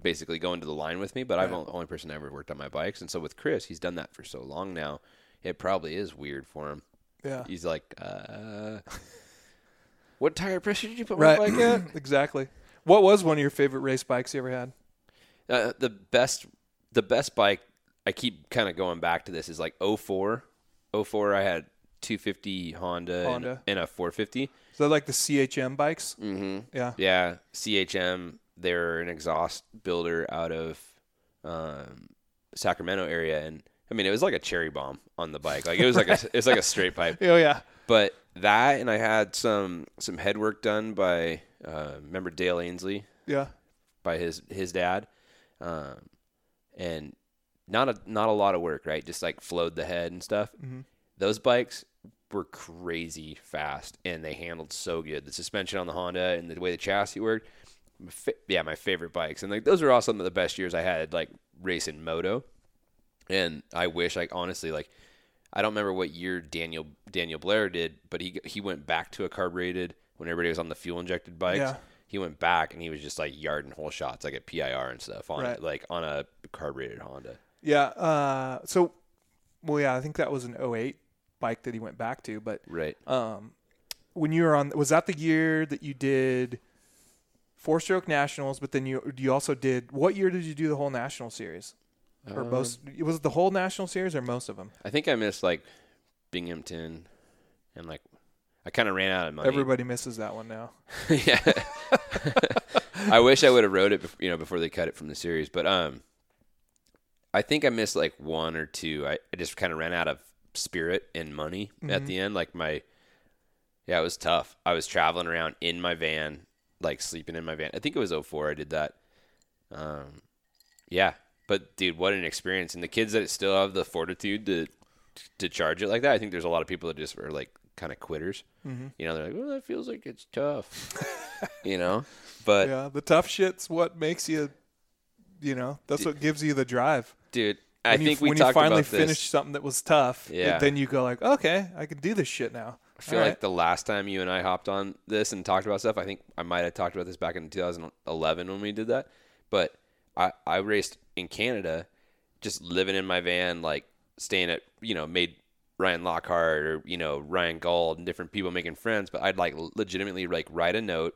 basically going to the line with me, but I'm the only person that ever worked on my bikes. And so with Chris, he's done that for so long now, it probably is weird for him. Yeah. He's like, what tire pressure did you put my bike at? Exactly. What was one of your favorite race bikes you ever had? The best bike, I keep kind of going back to this, is like 04. I had 250 Honda. And a 450. So like the CHM bikes? Mm-hmm. Yeah. Yeah. CHM. They're an exhaust builder out of Sacramento area, and I mean, it was like a cherry bomb on the bike. Like, it was like a straight pipe. Oh yeah. But that, and I had some head work done by remember Dale Ainsley? Yeah. By his dad, and not a lot of work, right? Just like flowed the head and stuff. Mm-hmm. Those bikes were crazy fast, and they handled so good. The suspension on the Honda and the way the chassis worked. Yeah, my favorite bikes, and like those are all some of the best years I had, like, racing moto. And I wish, like, honestly, like, I don't remember what year Daniel Blair did, but he went back to a carbureted when everybody was on the fuel injected bikes. Yeah. He went back and he was just like yarding whole shots, like at PIR and stuff on like on a carbureted Honda. Yeah. I think that was an 08 bike that he went back to, but right. When you were on, was that the year that you did 4-stroke nationals, but then you also did, what year did you do the whole national series? Or most, was it the whole national series or most of them? I think I missed like Binghamton, and like I kind of ran out of money. Everybody misses that one now. Yeah. I wish I would have rode it before they cut it from the series, but I think I missed like one or two. I just kind of ran out of spirit and money at the end. Like it was tough. I was traveling around in my van, like sleeping in my van. I think it was 04 I did that. Yeah. But dude, what an experience. And the kids that still have the fortitude to charge it like that, I think there's a lot of people that just are like kind of quitters. Mm-hmm. You know, they're like, well, that feels like it's tough. You know? But yeah, the tough shit's what makes you, you know, that's what gives you the drive. Dude, I think when you finally finish something that was tough, then you go like, okay, I can do this shit now. I feel like the last time you and I hopped on this and talked about stuff, I think I might have talked about this back in 2011 when we did that. But I raced in Canada, just living in my van, like staying at, you know, made Ryan Lockhart or, you know, Ryan Gold and different people, making friends. But I'd like legitimately like write a note,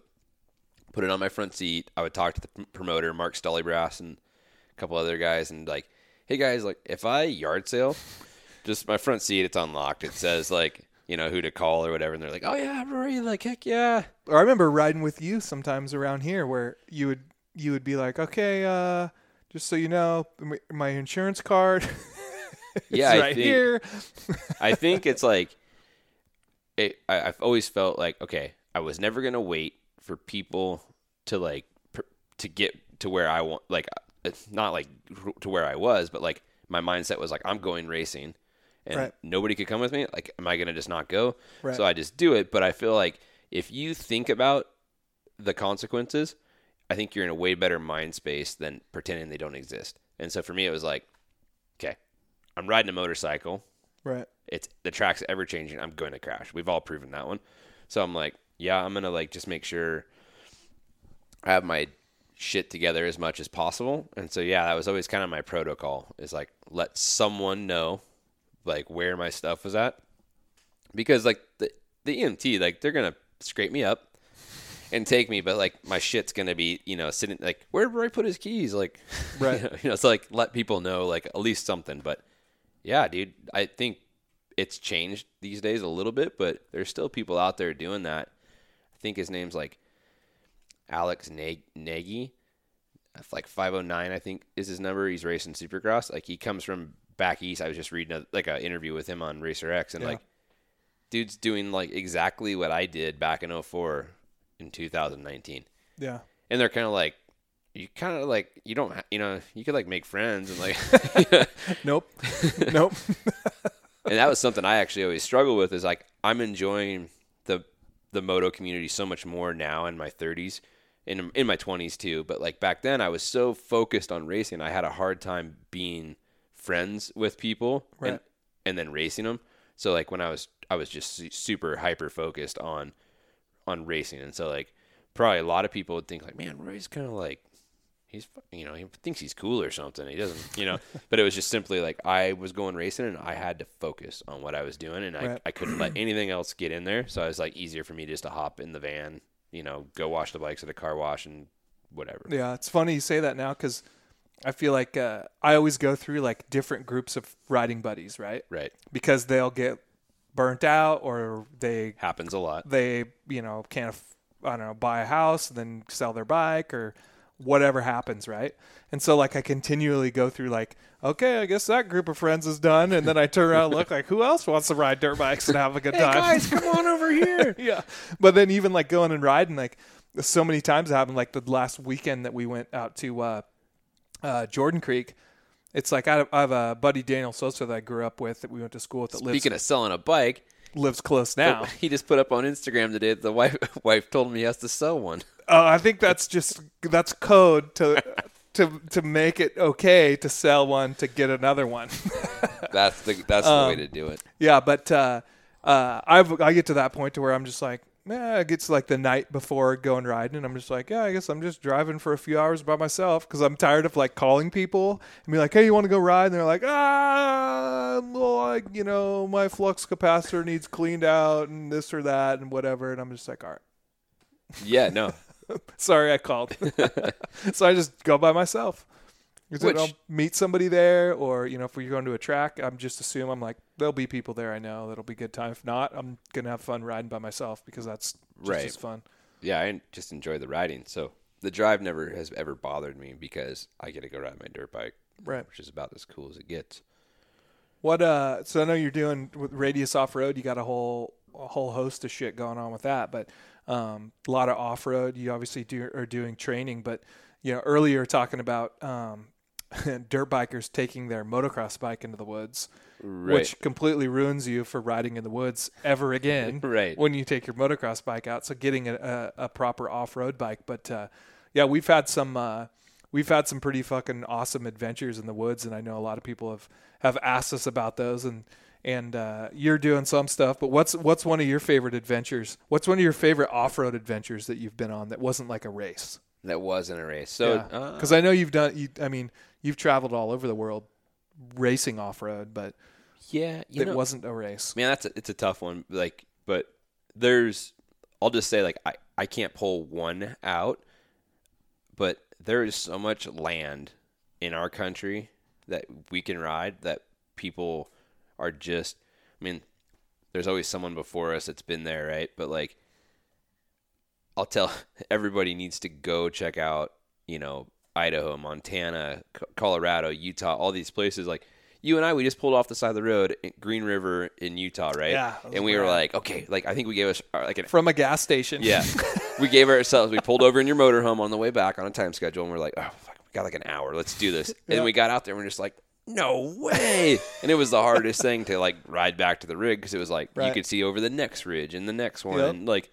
put it on my front seat. I would talk to the promoter, Mark Stollybrass, and a couple other guys, and like, hey guys, like if I yard sale, just my front seat, it's unlocked. It says like, you know, who to call or whatever. And they're like, oh yeah, Rory, like, heck yeah. Or I remember riding with you sometimes around here where you would be like, okay, just so you know, my insurance card is right here. I think it's like, I've always felt like, okay, I was never going to wait for people to like, to get to where I want, like, it's not like to where I was, but like, my mindset was like, I'm going racing and nobody could come with me. Like, am I going to just not go? Right. So I just do it. But I feel like if you think about the consequences, I think you're in a way better mind space than pretending they don't exist. And so for me, it was like, okay, I'm riding a motorcycle. Right. It's the track's ever changing. I'm going to crash. We've all proven that one. So I'm like, yeah, I'm going to like, just make sure I have my shit together as much as possible. And so, yeah, that was always kind of my protocol, is like, let someone know like where my stuff was at, because like the EMT, like they're going to scrape me up and take me, but like my shit's going to be, you know, sitting like, where did Roy put his keys? Like, right. you know, it's like, let people know like at least something. But yeah, dude, I think it's changed these days a little bit, but there's still people out there doing that. I think his name's like Alex Nagy, like 509, I think is his number. He's racing Supercross. Like he comes from back east. I was just reading like an interview with him on Racer X, and like dude's doing like exactly what I did back in 04 in 2019. Yeah. And they're kind of like, you kind of like, you don't, you know, you could like make friends and like, nope. And that was something I actually always struggle with, is like, I'm enjoying the moto community so much more now in my 30s, in my 20s too. But like back then I was so focused on racing, I had a hard time being friends with people and then racing them. So like when I was just super hyper focused on racing. And so like probably a lot of people would think like, man, Roy's kind of like, he's, you know, he thinks he's cool or something. He doesn't, you know, but it was just simply like I was going racing and I had to focus on what I was doing, and I couldn't let anything else get in there. So it was like easier for me just to hop in the van, you know, go wash the bikes at a car wash and whatever. Yeah. It's funny you say that now, because I feel like I always go through like different groups of riding buddies, right? Right. Because they'll get burnt out, or they happens a lot. They, you know, can't, I don't know, buy a house and then sell their bike or whatever happens, right? And so like I continually go through like, okay, I guess that group of friends is done, and then I turn around and look like, who else wants to ride dirt bikes and have a good time? Guys, come on over here. Yeah. But then even like going and riding, like so many times it happened, like the last weekend that we went out to Jordan Creek. It's like I have a buddy, Daniel Sosa, that I grew up with, that we went to school with, that lives, speaking of selling a bike, lives close now. He just put up on Instagram today that the wife told him he has to sell one. I think that's just, that's code to make it okay to sell one to get another one. that's the way to do it. Yeah, but I get to that point to where I'm just like, it gets like the night before going riding, and I'm just like, I guess I'm just driving for a few hours by myself, because I'm tired of like calling people and be like, hey, you want to go ride? And they're like, like, you know, my flux capacitor needs cleaned out and this or that and whatever, and I'm just like, all right. Yeah, no. Sorry, I called. So I just go by myself. I'll meet somebody there, or, you know, if we're going to a track, I'm just assume, I'm like, there'll be people there. I know that'll be a good time. If not, I'm going to have fun riding by myself, because that's just as fun. Yeah, I just enjoy the riding. So the drive never has ever bothered me, because I get to go ride my dirt bike, which is about as cool as it gets. What? So I know you're doing with Radius Off-Road. You got a whole host of shit going on with that, but a lot of off-road. You obviously are doing training, but, you know, earlier talking about dirt bikers taking their motocross bike into the woods, which completely ruins you for riding in the woods ever again when you take your motocross bike out. So getting a proper off-road bike. But yeah, we've had some pretty fucking awesome adventures in the woods, and I know a lot of people have asked us about those, and you're doing some stuff, but what's one of your favorite adventures? What's one of your favorite off-road adventures that you've been on that wasn't like a race? That wasn't a race. So, because I know you've traveled all over the world racing off-road, but yeah, it wasn't a race. Man, it's a tough one. Like, but I'll just say like I can't pull one out, but there is so much land in our country that we can ride that people are just, I mean, there's always someone before us that's been there, right? But like, I'll tell everybody needs to go check out, you know, Idaho, Montana, Colorado, Utah, all these places. Like you and I, we just pulled off the side of the road at Green River in Utah, right? Yeah. And we were like, okay, like I think we gave us like from a gas station. Yeah. We gave ourselves, we pulled over in your motorhome on the way back on a time schedule, and we're like, oh, fuck, we got like an hour. Let's do this. And we got out there and we're just like, no way. And it was the hardest thing to like ride back to the rig because it was like right. you could see over the next ridge and the next one. Yep. And like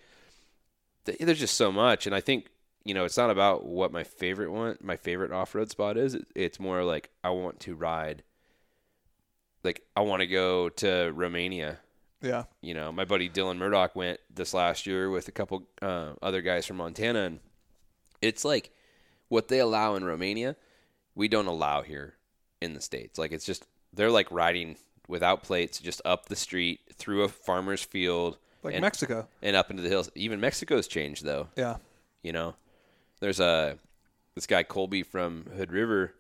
there's just so much. And I think, you know, it's not about what my favorite one, my favorite off-road spot is. It's more like I want to ride. Like I want to go to Romania. Yeah. You know, my buddy Dylan Murdoch went this last year with a couple other guys from Montana. And it's like what they allow in Romania, we don't allow here in the States. Like it's just, they're like riding without plates, just up the street through a farmer's field. Like and, Mexico. And up into the hills. Even Mexico's changed though. Yeah. You know, there's this guy Colby from Hood River,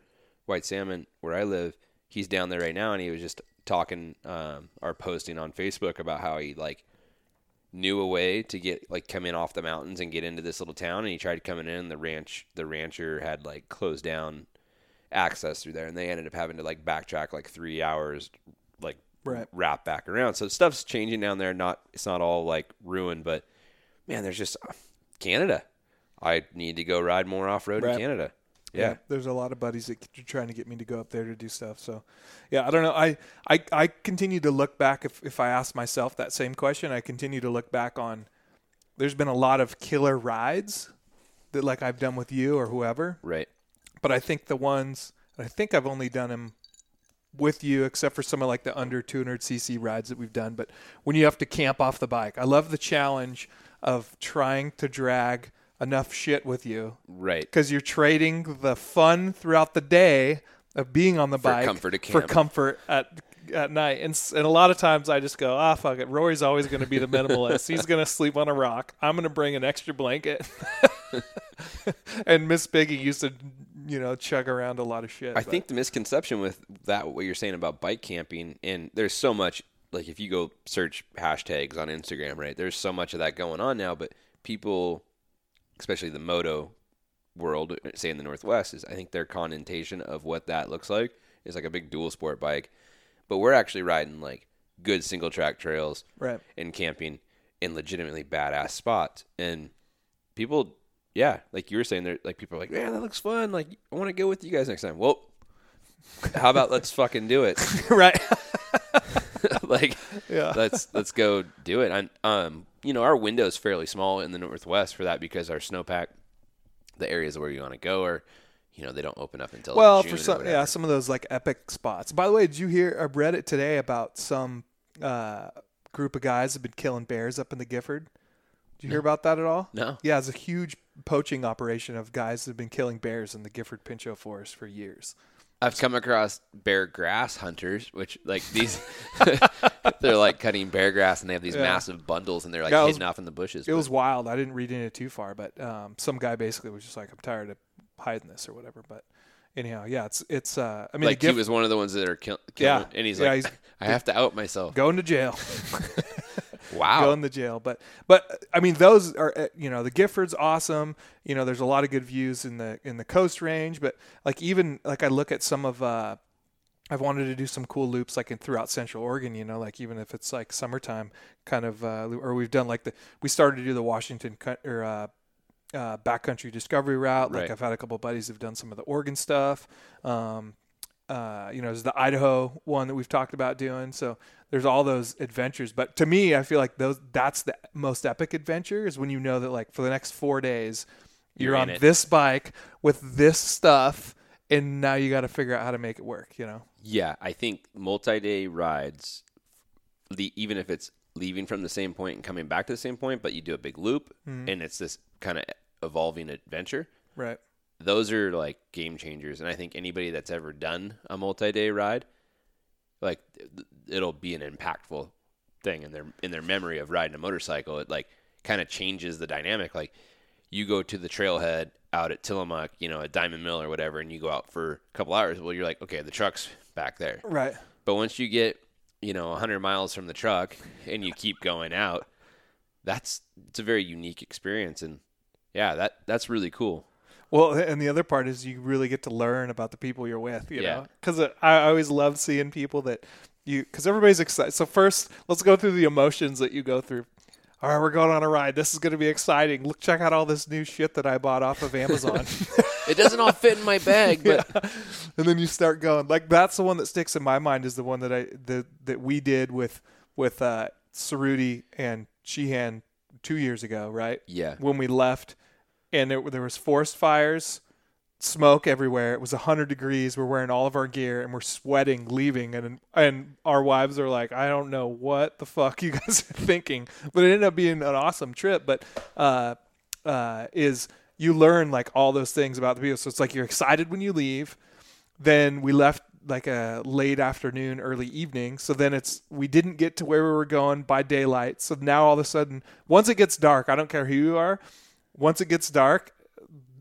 White Salmon, where I live. He's down there right now, and he was just talking or posting on Facebook about how he like knew a way to get like come in off the mountains and get into this little town, and he tried coming in. And the rancher had like closed down access through there, and they ended up having to like backtrack like 3 hours, like wrap back around. So stuff's changing down there. It's not all like ruined, but man, there's just Canada. I need to go ride more off road in Canada. Yeah. There's a lot of buddies that are trying to get me to go up there to do stuff. So, yeah, I don't know. I continue to look back. If I ask myself that same question, I continue to look back on. There's been a lot of killer rides that like I've done with you or whoever. Right. But I think the ones, I think I've only done them with you, except for some of like the under 200cc rides that we've done. But when you have to camp off the bike, I love the challenge of trying to drag enough shit with you. Right. Because you're trading the fun throughout the day of being on the bike for comfort at night. And a lot of times I just go, fuck it. Rory's always going to be the minimalist. He's going to sleep on a rock. I'm going to bring an extra blanket. And Miss Piggy used to, you know, chug around a lot of shit. I think the misconception with that, what you're saying about bike camping, and there's so much, like if you go search hashtags on Instagram, right, there's so much of that going on now, but people, especially the moto world, say in the Northwest, is I think their connotation of what that looks like is like a big dual sport bike. But we're actually riding like good single track trails and camping in legitimately badass spots. And people, yeah, like you were saying, they're like, people are like, man, that looks fun. Like, I want to go with you guys next time. Well, how about let's fucking do it? Right. Like, yeah. let's go do it. You know, our window is fairly small in the Northwest for that because our snowpack, the areas where you want to go are, you know, they don't open up until June some of those like epic spots. By the way, did you hear? I read it today about some group of guys have been killing bears up in the Gifford. Did you hear about that at all? No. Yeah, it's a huge poaching operation of guys that have been killing bears in the Gifford Pinchot Forest for years. I've come across bear grass hunters, which like these, they're like cutting bear grass and they have these massive bundles and they're like hidden off in the bushes. It was wild. I didn't read into it too far, but some guy basically was just like, I'm tired of hiding this or whatever. But anyhow, yeah, it's. I mean, like he was one of the ones that are killing. And he's like, I have to out myself. Going to jail. Wow. Going to jail. But I mean, those are, you know, the Gifford's awesome. You know, there's a lot of good views in the Coast Range, but like, even like I look at some of, I've wanted to do some cool loops like throughout Central Oregon, you know, like even if it's like summertime kind of, or we've done like we started to do the Washington backcountry discovery route. Like I've had a couple of buddies who've done some of the Oregon stuff. You know, there's the Idaho one that we've talked about doing. So there's all those adventures. But to me, I feel like that's the most epic adventure is when you know that like for the next 4 days, you're on this bike with this stuff. And now you got to figure out how to make it work, you know? Yeah. I think multi-day rides, even if it's leaving from the same point and coming back to the same point, but you do a big loop and it's this kind of evolving adventure. Right. Those are like game changers. And I think anybody that's ever done a multi-day ride, like it'll be an impactful thing in their memory of riding a motorcycle. It like kind of changes the dynamic. Like you go to the trailhead out at Tillamook, you know, at Diamond Mill or whatever, and you go out for a couple hours. Well, you're like, okay, the truck's back there. Right. But once you get, you know, 100 miles from the truck and you keep going out, it's a very unique experience. And yeah, that's really cool. Well, and the other part is you really get to learn about the people you're with, you know, because I always love seeing people because everybody's excited. So first, let's go through the emotions that you go through. All right, we're going on a ride. This is going to be exciting. Look, check out all this new shit that I bought off of Amazon. It doesn't all fit in my bag. But yeah. And then you start going. Like, that's the one that sticks in my mind, is the one that we did with Cerruti and Sheehan 2 years ago, right? Yeah. When we left, and there was forest fires, smoke everywhere. It was 100 degrees. We're wearing all of our gear, and we're sweating, leaving. And our wives are like, I don't know what the fuck you guys are thinking. But it ended up being an awesome trip. But you learn, like, all those things about the people. So it's like you're excited when you leave. Then we left like a late afternoon, early evening. So then we didn't get to where we were going by daylight. So now all of a sudden, once it gets dark, I don't care who you are, once it gets dark,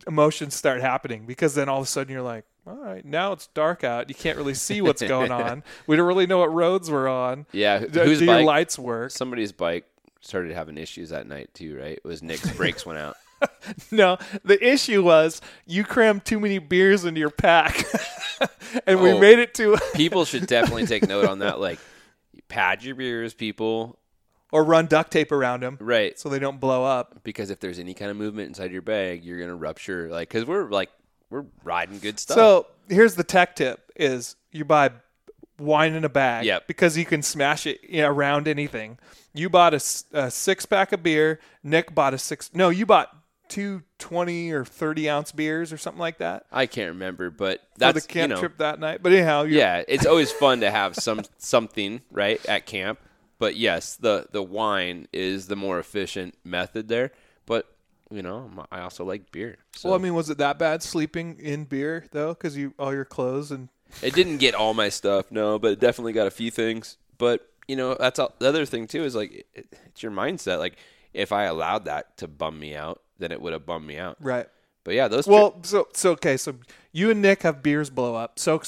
emotions start happening, because then all of a sudden you're like, all right, now it's dark out. You can't really see what's going on. We don't really know what roads we're on. Yeah. Do your lights work? Somebody's bike started having issues that night too, right? It was Nick's brakes went out. No, the issue was you crammed too many beers into your pack. And we made it to... People should definitely take note on that. Like, pad your beers, people. Or run duct tape around them. Right. So they don't blow up. Because if there's any kind of movement inside your bag, you're going to rupture. Like, because we're riding good stuff. So here's the tech tip, is you buy wine in a bag. Yep. Because you can smash it around anything. You bought a 6-pack of beer. Nick bought you bought two 20 or 30 ounce beers or something like that. I can't remember, but that's for the camp trip that night. But anyhow, yeah, it's always fun to have something right at camp. But yes, the wine is the more efficient method there. But I also like beer. So. Well, I mean, was it that bad sleeping in beer though? Because all your clothes and it didn't get all my stuff, no, but it definitely got a few things. But that's all, the other thing too is like it's your mindset. Like if I allowed that to bum me out, then it would have bummed me out. Right. But yeah, those... So you and Nick have beers blow up. So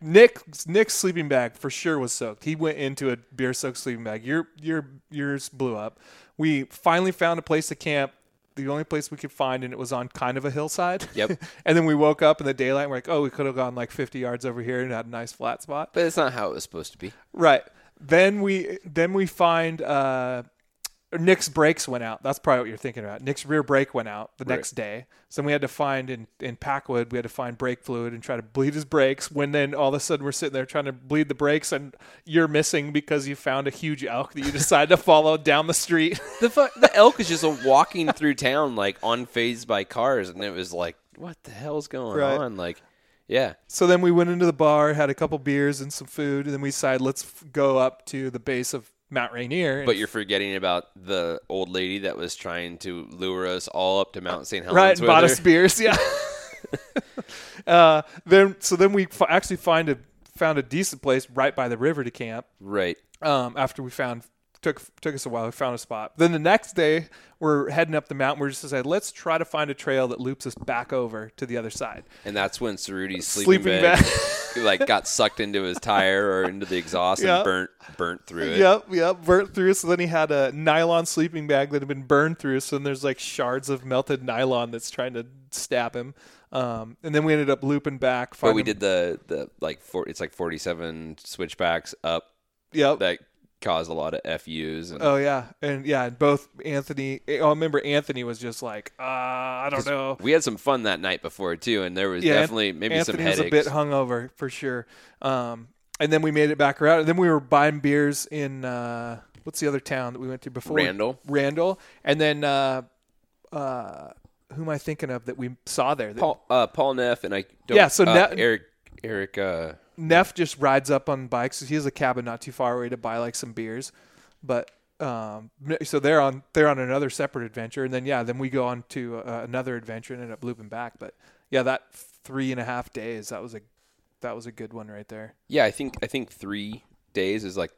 Nick's sleeping bag for sure was soaked. He went into a beer-soaked sleeping bag. Yours blew up. We finally found a place to camp, the only place we could find, and it was on kind of a hillside. Yep. And then we woke up in the daylight, and we're like, oh, we could have gone like 50 yards over here and had a nice flat spot. But it's not how it was supposed to be. Right. Then we find... Nick's brakes went out. That's probably what you're thinking about. Nick's rear brake went out the next day. So we had to find in Packwood, we had to find brake fluid and try to bleed his brakes. When then all of a sudden we're sitting there trying to bleed the brakes and you're missing because you found a huge elk that you decided to follow down the street. The elk is just walking through town, like unfazed by cars. And it was like, what the hell's going on? Like, yeah. So then we went into the bar, had a couple beers and some food. And then we decided, let's go up to the base of Mount Rainier. But you're forgetting about the old lady that was trying to lure us all up to Mount St. Helens. Right, and bought us beers, yeah. Then we actually found a decent place right by the river to camp. Right. After we took us a while, we found a spot. Then the next day, we're heading up the mountain. We're just like, let's try to find a trail that loops us back over to the other side. And that's when Cerruti's sleeping bag. Like got sucked into his tire or into the exhaust and burnt through it. Yep, burnt through. So then he had a nylon sleeping bag that had been burned through. So then there's like shards of melted nylon that's trying to stab him. And then we ended up looping back. But we did the like 47 switchbacks up. Yep. That caused a lot of FUs. And both Anthony. I remember Anthony was just like, I don't know. We had some fun that night before too, and there was definitely maybe Anthony some headaches. Anthony was a bit hungover for sure. And then we made it back around, and then we were buying beers in what's the other town that we went to before? Randall, and then who am I thinking of that we saw there? Paul Neff, and I don't. Yeah, so Eric. Neff just rides up on bikes. He has a cabin not too far away to buy like some beers, but so they're on another separate adventure, and then we go on to another adventure and end up looping back. But yeah, that 3.5 days that was a good one right there. Yeah, I think 3 days is like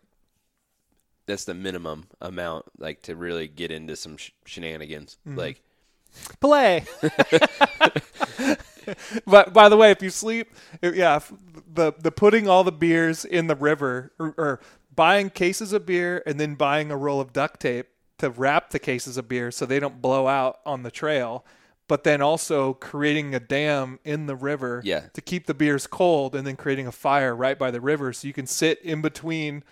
that's the minimum amount like to really get into some shenanigans, like play. But by the way, if you sleep, the putting all the beers in the river or buying cases of beer and then buying a roll of duct tape to wrap the cases of beer so they don't blow out on the trail, but then also creating a dam in the river to keep the beers cold, and then creating a fire right by the river so you can sit in between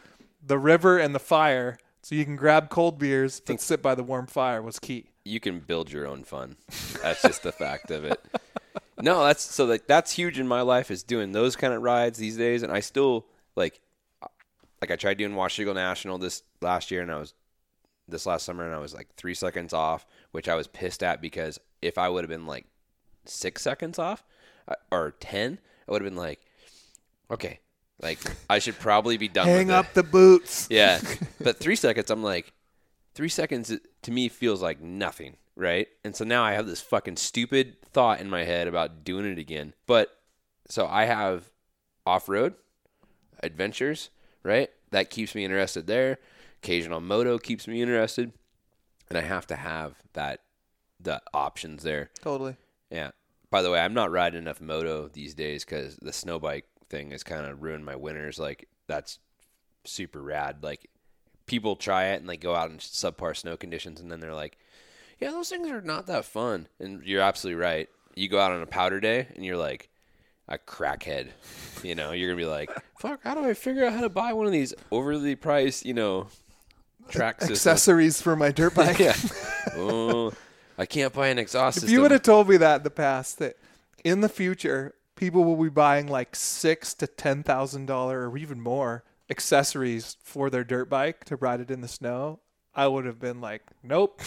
the river and the fire so you can grab cold beers and sit by the warm fire was key. You can build your own fun. That's just the fact of it. No, that's so like that's huge in my life is doing those kind of rides these days. And I still like I tried doing Washougal National this last year, and I was this last summer, and I was like 3 seconds off, which I was pissed at because if I would have been like 6 seconds off or 10, I would have been like, okay, like I should probably be done. Hang with up it. The boots. Yeah, but 3 seconds, I'm like, 3 seconds to me feels like nothing. Right. And so now I have this fucking stupid thought in my head about doing it again. But so I have off-road adventures, right? That keeps me interested there. Occasional moto keeps me interested. And I have to have that, the options there. Totally. Yeah. By the way, I'm not riding enough moto these days because the snow bike thing has kind of ruined my winters. Like, that's super rad. Like, people try it and they go out in subpar snow conditions and then they're like, yeah, those things are not that fun. And you're absolutely right. You go out on a powder day and you're like a crackhead. You know, you're going to be like, fuck, how do I figure out how to buy one of these overly priced, you know, track accessories system for my dirt bike? Yeah. Oh, I can't buy an exhaust system. If you would have told me that in the past, that in the future, people will be buying like $6,000 to $10,000 or even more accessories for their dirt bike to ride it in the snow, I would have been like, nope,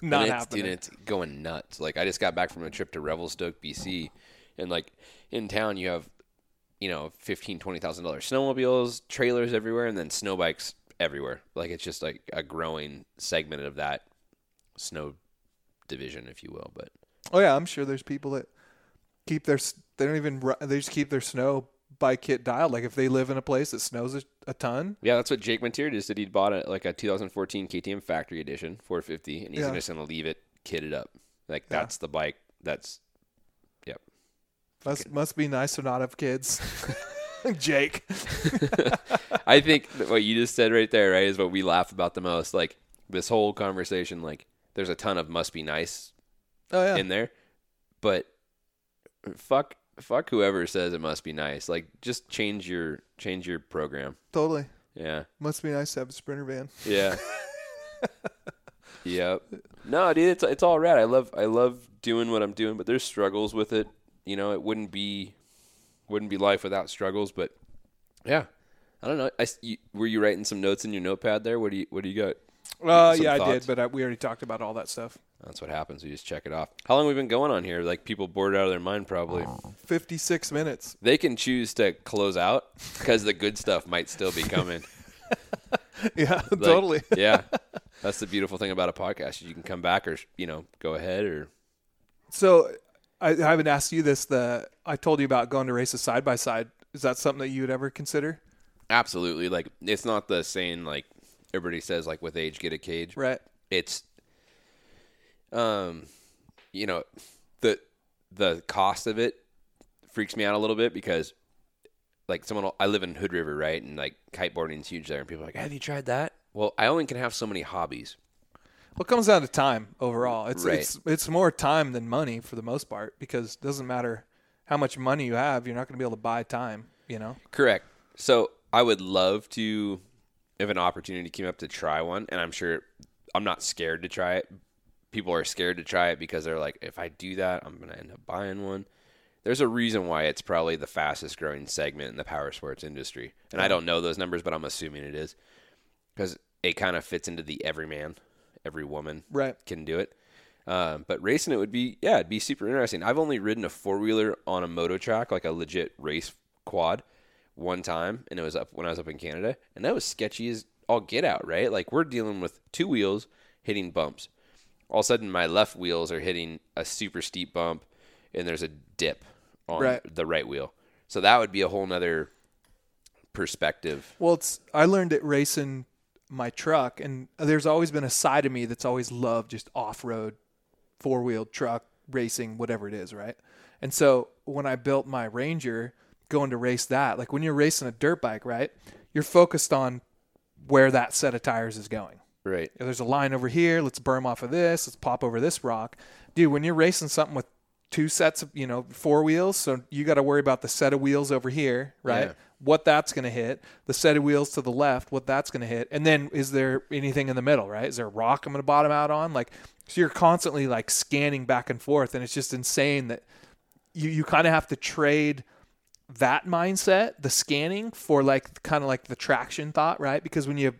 not happening. Dude, it's going nuts. Like, I just got back from a trip to Revelstoke, BC, and like in town you have, you know, $15,000, $20,000 snowmobiles, trailers everywhere, and then snow bikes everywhere. Like, it's just like a growing segment of that snow division, if you will. But oh yeah, I'm sure there's people that keep their they just keep their snow bike kit dialed. Like, if they live in a place that snows a ton. Yeah, that's what Jake Montier just did. He bought a 2014 KTM factory edition 450, and he's just going to leave it kitted up. Like, that's the bike. That's, yep. Must be nice to not have kids. Jake. I think what you just said right there, right, is what we laugh about the most. Like, this whole conversation, like, there's a ton of must be nice in there. But fuck whoever says it must be nice. Like, just change your program. Totally. Yeah. Must be nice to have a sprinter van. Yeah. Yep. No, dude, it's all rad. I love doing what I'm doing, but there's struggles with it. You know, it wouldn't be life without struggles. But yeah, I don't know. Were you writing some notes in your notepad there? What do you got? Yeah, thoughts? I did, but we already talked about all that stuff. That's what happens. We just check it off. How long have we been going on here? Like, people bored out of their mind, probably. 56 minutes. They can choose to close out because the good stuff might still be coming. Yeah, like, totally. Yeah. That's the beautiful thing about a podcast. You can come back or, you know, go ahead or. So I haven't asked you this. I told you about going to races side by side. Is that something that you would ever consider? Absolutely. Like, it's not the saying, like, everybody says, like, with age, get a cage. Right. It's. You know, the cost of it freaks me out a little bit because, like, I live in Hood River, right? And like, kiteboarding is huge there, and people are like, "Have you tried that?" Well, I only can have so many hobbies. Well, it comes down to time overall. It's more time than money for the most part, because it doesn't matter how much money you have, you're not going to be able to buy time. You know. Correct. So I would love to, if an opportunity came up, to try one, and I'm sure I'm not scared to try it. People are scared to try it because they're like, if I do that, I'm going to end up buying one. There's a reason why it's probably the fastest growing segment in the power sports industry. And I don't know those numbers, but I'm assuming it is, because it kind of fits into the every man, every woman can do it. But racing it would be, it'd be super interesting. I've only ridden a four-wheeler on a moto track, like a legit race quad, one time. And it was up when I was up in Canada. And that was sketchy as all get out, right? Like, we're dealing with two wheels hitting bumps. All of a sudden, my left wheels are hitting a super steep bump, and there's a dip on the right wheel. So that would be a whole nother perspective. Well, I learned it racing my truck, and there's always been a side of me that's always loved just off-road, four-wheel truck racing, whatever it is, right? And so when I built my Ranger, going to race that, like, when you're racing a dirt bike, right, you're focused on where that set of tires is going. Right. If there's a line over here, let's berm off of this, let's pop over this rock. Dude, when you're racing something with two sets of, you know, four wheels, so you got to worry about the set of wheels over here, right? Yeah. What that's going to hit, the set of wheels to the left, what that's going to hit. And then, is there anything in the middle, right? Is there a rock I'm going to bottom out on? Like, so you're constantly like scanning back and forth, and it's just insane that you kind of have to trade that mindset, the scanning, for like kind of like the traction thought, right? Because when you have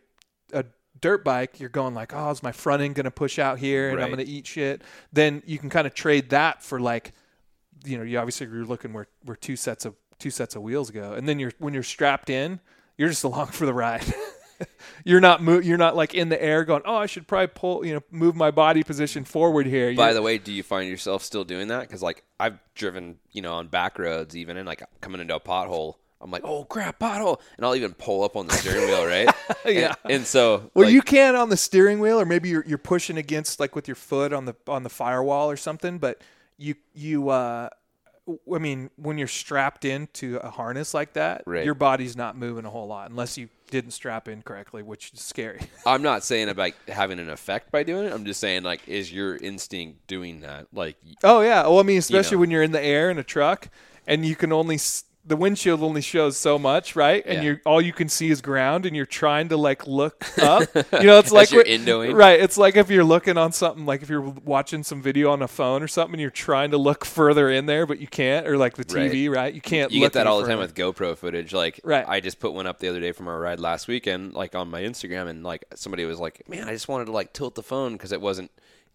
a dirt bike, you're going like, oh, is my front end going to push out here and right. I'm going to eat shit? Then you can kind of trade that for like, you know, you obviously you're looking where two sets of wheels go, and then when you're strapped in, you're just along for the ride. You're not like in the air going, oh, I should probably move my body position forward here. By the way, do you find yourself still doing that? Because like I've driven, you know, on back roads even, and like coming into a pothole, I'm like, oh crap, pothole, and I'll even pull up on the steering wheel, right? Yeah. And so, well, like, you can on the steering wheel, or maybe you're pushing against like with your foot on the firewall or something. But you I mean, when you're strapped into a harness like that, right. Your body's not moving a whole lot unless you didn't strap in correctly, which is scary. I'm not saying about having an effect by doing it. I'm just saying, like, is your instinct doing that? Like, oh, yeah. Well, I mean, especially when you're in the air in a truck and you can only the windshield only shows so much, right? And yeah. All you can see is ground, and you're trying to like look up. You know, it's like you're indoing, right? It's like if you're looking on something, like if you're watching some video on a phone or something, and you're trying to look further in there, but you can't, or like the TV, right? You can't. You look get that all the time with GoPro footage. Like, right. I just put one up the other day from our ride last weekend, like on my Instagram, and like somebody was like, "Man, I just wanted to like tilt the phone because it wasn't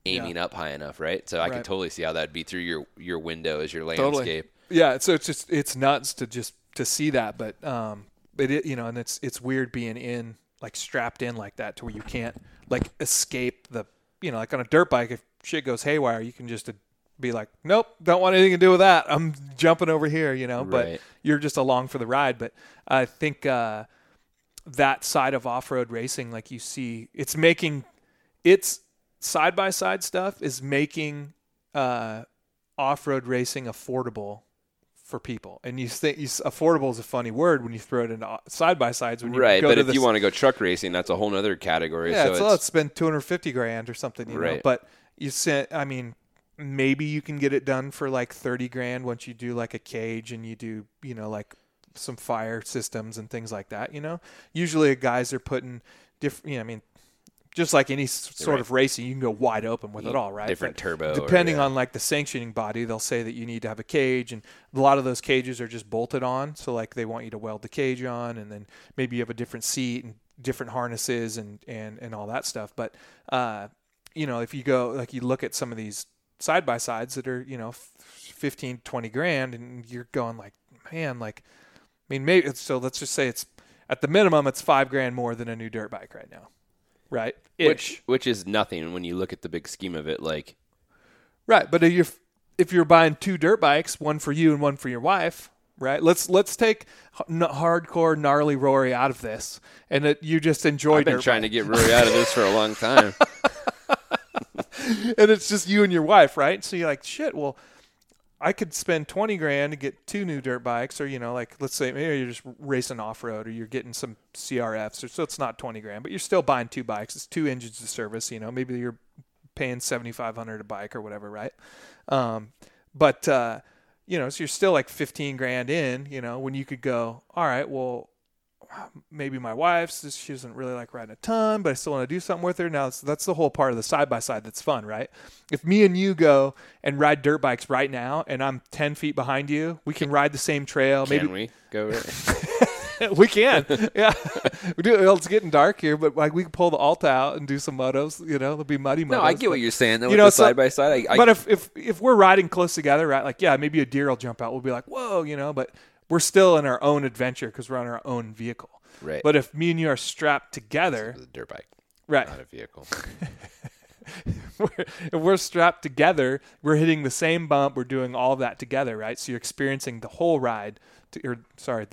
aiming up high enough, right?" So I can totally see how that'd be through your window as your landscape. Totally. Yeah, so it's nuts to see that, but and it's weird being in like strapped in like that to where you can't like escape the, you know, like on a dirt bike, if shit goes haywire, you can just be like, nope, don't want anything to do with that. I'm jumping over here, you know, right. But you're just along for the ride. But I think that side of off-road racing, like you see, it's making it's side-by-side stuff is making off-road racing affordable for people. And you think affordable is a funny word when you throw it into side-by-sides. When you go but if you want to go truck racing, that's a whole other category. Yeah, so let's spend $250,000 or something, you know? But I mean, maybe you can get it done for like $30,000 once you do like a cage and you do, you know, like some fire systems and things like that, you know? Usually guys are putting different, you know, I mean, just like any sort of racing, you can go wide open with it all, right? Different turbo. Depending on like the sanctioning body, they'll say that you need to have a cage, and a lot of those cages are just bolted on. So like they want you to weld the cage on, and then maybe you have a different seat and different harnesses and all that stuff. But, you know, if you go, like you look at some of these side-by-sides that are, you know, $15,000-$20,000, and you're going like, man, like, I mean, maybe, so let's just say it's at the minimum, it's $5,000 more than a new dirt bike right now. Right. Which is nothing when you look at the big scheme of it, like. Right. But if you're buying two dirt bikes, one for you and one for your wife, right? Let's take hardcore gnarly Rory out of this, and you just enjoy dirt bikes. I've been trying to get Rory out of this for a long time. And it's just you and your wife, right? So you're like, shit, well, I could spend $20,000 to get two new dirt bikes, or, you know, like, let's say maybe you're just racing off-road or you're getting some CRFs, or so it's not $20,000, but you're still buying two bikes. It's two engines to service, you know, maybe you're paying $7,500 a bike or whatever, right? You know, so you're still like $15,000 in, you know, when you could go, all right, well, maybe my wife's, she doesn't really like riding a ton, but I still want to do something with her. Now, so that's the whole part of the side-by-side that's fun, right? If me and you go and ride dirt bikes right now, and I'm 10 feet behind you, we can ride the same trail. Can we go right? We can. Yeah. We do. Well, it's getting dark here, but like we can pull the Alta out and do some motos. You know, it'll be muddy motos. No, I get what you're saying, though, you know, with the side-by-side. But if we're riding close together, right, like, yeah, maybe a deer will jump out. We'll be like, whoa, you know, but we're still in our own adventure because we're on our own vehicle. Right. But if me and you are strapped together. It's a dirt bike. Right. Not a vehicle. If we're strapped together, we're hitting the same bump. We're doing all of that together, right? So you're experiencing the whole the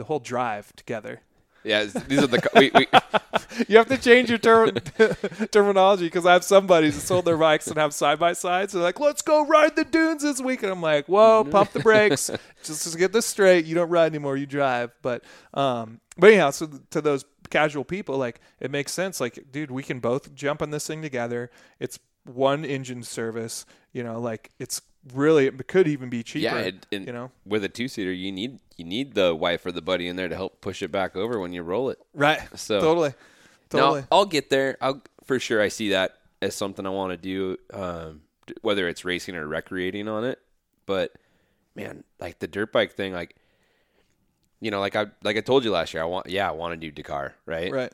whole drive together. Yeah, these are the. You have to change your terminology because I have somebody who sold their bikes and have side by sides. They're like, "Let's go ride the dunes this week," and I'm like, "Whoa, pump the brakes! Just get this straight. You don't ride anymore; you drive." But anyhow, so to those casual people, like, it makes sense. Like, dude, we can both jump on this thing together. It's one engine service. You know, like it's. Really, it could even be cheaper. Yeah, and you know, with a two-seater, you need the wife or the buddy in there to help push it back over when you roll it. Right. So totally. Now, I'll get there. For sure. I see that as something I want to do, whether it's racing or recreating on it. But man, like the dirt bike thing, like, you know, like I told you last year, I want to do Dakar, right? Right.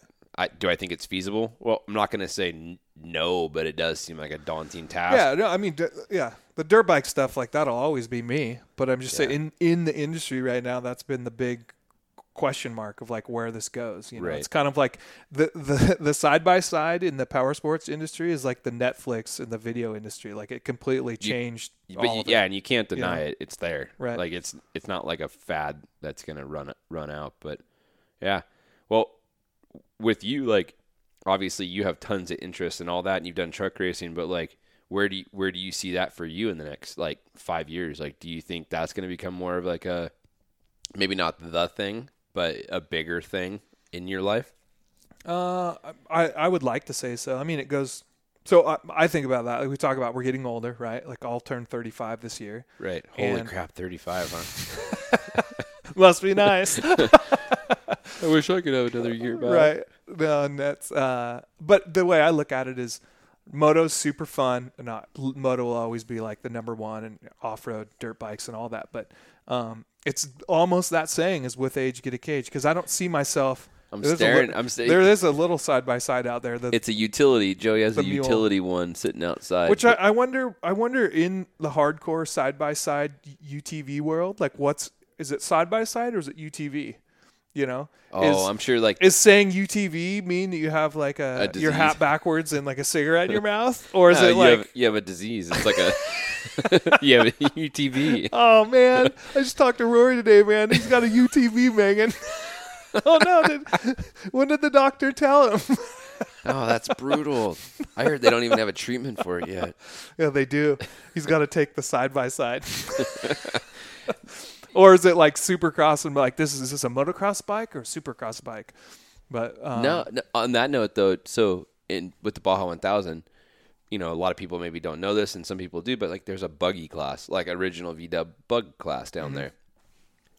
Do I think it's feasible? Well, I'm not going to say no, but it does seem like a daunting task. Yeah, no, I mean, yeah, the dirt bike stuff, like, that'll always be me. But I'm just saying, in the industry right now, that's been the big question mark of like where this goes. You know, right. It's kind of like the side by side in the power sports industry is like the Netflix and the video industry. Like it completely changed. But and you can't deny it. It's there. Right. Like it's not like a fad that's gonna run out. But yeah, well. With you, like, obviously you have tons of interest and all that, and you've done truck racing, but like, where do you see that for you in the next like 5 years? Like, do you think that's going to become more of like a, maybe not the thing, but a bigger thing in your life? I would like to say so. I mean, it goes, so I think about that. Like we talk about, we're getting older, right? Like I'll turn 35 this year. Right. Holy crap. 35, huh? Must be nice. I wish I could have another year back. Right. No, and that's, but the way I look at it is moto's super fun. Not moto will always be like the number one, and off-road dirt bikes and all that. But it's almost that saying is with age, get a cage. Because I don't see myself. I'm staring. There is a little side-by-side out there. It's a utility. Joey has a utility one sitting outside. Which I wonder in the hardcore side-by-side UTV world, like is it side-by-side or is it UTV? You know, I'm sure like is saying UTV mean that you have like your hat backwards and like a cigarette in your mouth, or is it like you have a disease? It's like a you have a UTV. Oh man, I just talked to Rory today, man. He's got a UTV, Megan. Oh no, when did the doctor tell him? Oh, that's brutal. I heard they don't even have a treatment for it yet. Yeah, they do. He's got to take the side by side. Or is it like Supercross and like is this a motocross bike or a Supercross bike? But no. On that note, though, so with the Baja 1000, you know, a lot of people maybe don't know this, and some people do, but like there's a buggy class, like original VW bug class down there.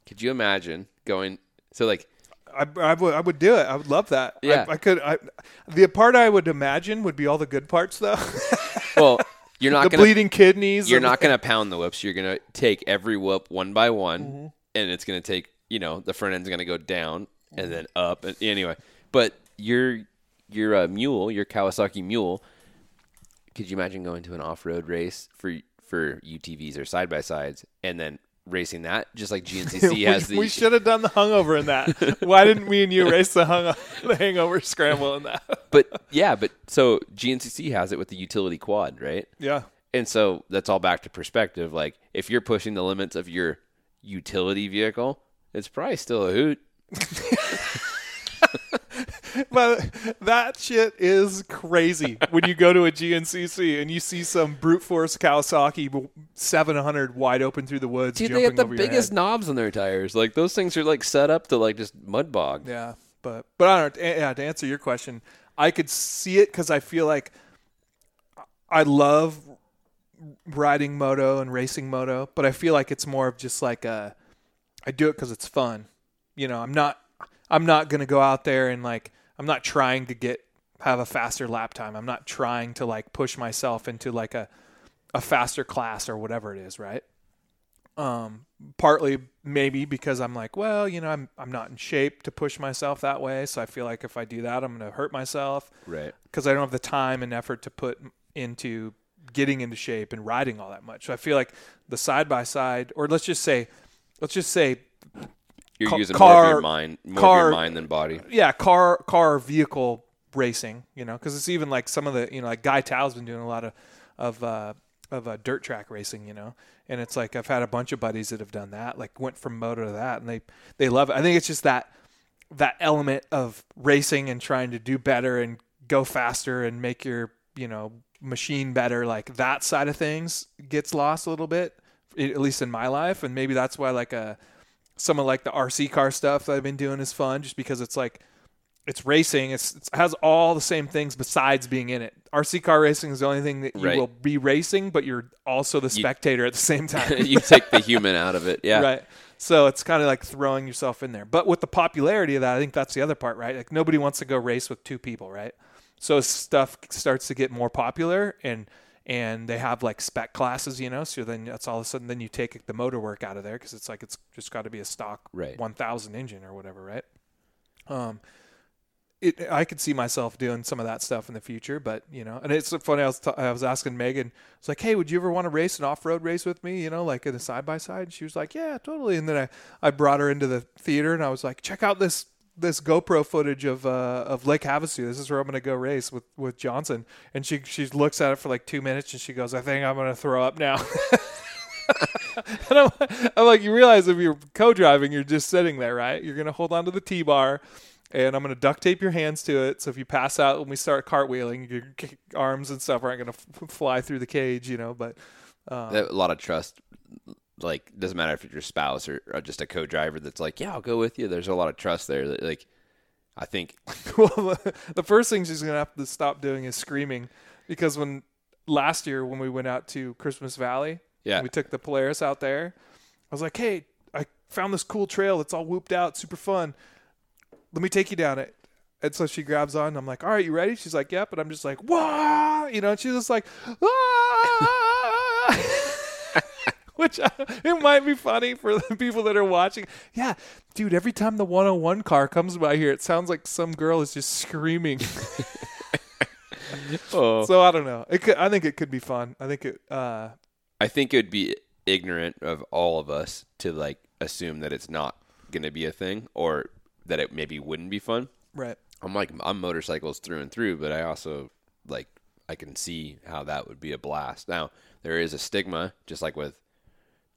Could you imagine going? So like, I would do it. I would love that. Yeah, I could. The part I would imagine would be all the good parts, though. Well. You're not gonna bleeding kidneys. You're not going to pound the whips. You're going to take every whip one by one, and it's going to take, you know, the front end's going to go down and then up. And anyway, but your Kawasaki mule. Could you imagine going to an off-road race for UTVs or side by sides, and then racing that just like GNCC has the? We should have done the hungover in that. Why didn't we and you race the hangover scramble in that? But so GNCC has it with the utility quad, right? Yeah. And so that's all back to perspective. Like if you're pushing the limits of your utility vehicle, it's probably still a hoot. But that shit is crazy when you go to a GNCC and you see some brute force Kawasaki 700 wide open through the woods. Dude, they have the biggest knobs on their tires. Like those things are like set up to like just mud bog. Yeah. But I don't know. Yeah, to answer your question, I could see it because I feel like I love riding moto and racing moto, but I feel like it's more of just like I do it because it's fun. You know, I'm not gonna go out there and like I'm not trying to have a faster lap time. I'm not trying to like push myself into like a faster class or whatever it is, right? Partly maybe because I'm like, well, you know, I'm not in shape to push myself that way. So I feel like if I do that, I'm going to hurt myself. Right. Cause I don't have the time and effort to put into getting into shape and riding all that much. So I feel like the side-by-side, or let's just say you're using more of your mind, than body. Yeah. Car vehicle racing, you know, cause it's even like some of the, you know, like Guy Tao's been doing a lot of dirt track racing, you know, and it's like I've had a bunch of buddies that have done that, like went from moto to that, and they love it. I think it's just that element of racing and trying to do better and go faster and make your, you know, machine better. Like that side of things gets lost a little bit, at least in my life, and maybe that's why like some of like the RC car stuff that I've been doing is fun, just because it's like. It's racing. It has all the same things besides being in it. RC car racing is the only thing that you will be racing, but you're also the spectator at the same time. You take the human out of it. Yeah. Right. So it's kind of like throwing yourself in there. But with the popularity of that, I think that's the other part, right? Like nobody wants to go race with two people, right? So stuff starts to get more popular, and and they have like spec classes, you know, so then that's all of a sudden, then you take the motor work out of there, because it's like, it's just got to be a stock 1,000 engine or whatever, right? I could see myself doing some of that stuff in the future, but, you know, and it's so funny. I was asking Megan, I was like, hey, would you ever want to race an off-road race with me, you know, like in a side-by-side? And she was like, yeah, totally. And then I brought her into the theater and I was like, check out this GoPro footage of Lake Havasu. This is where I'm going to go race with Johnson. And she looks at it for like 2 minutes and she goes, I think I'm going to throw up now. And I'm like, you realize if you're co-driving, you're just sitting there, right? You're going to hold on to the T-bar. And I'm going to duct tape your hands to it. So if you pass out when we start cartwheeling, your arms and stuff aren't going to fly through the cage, you know. But a lot of trust, like, doesn't matter if it's your spouse or just a co-driver that's like, yeah, I'll go with you. There's a lot of trust there. Like, I think. Well, the first thing she's going to have to stop doing is screaming. Because last year when we went out to Christmas Valley, we took the Polaris out there. I was like, hey, I found this cool trail. It's all whooped out. Super fun. Let me take you down it. And so she grabs on. And I'm like, all right, you ready? She's like, yep. And I'm just like, wah! You know, and she's just like, ah! Which it might be funny for the people that are watching. Yeah, dude, every time the 101 car comes by here, it sounds like some girl is just screaming. So I don't know. I think it could be fun. I think it would be ignorant of all of us to, like, assume that it's not going to be a thing or that it maybe wouldn't be fun. Right. I'm motorcycles through and through, but I also, like, I can see how that would be a blast. Now, there is a stigma, just like with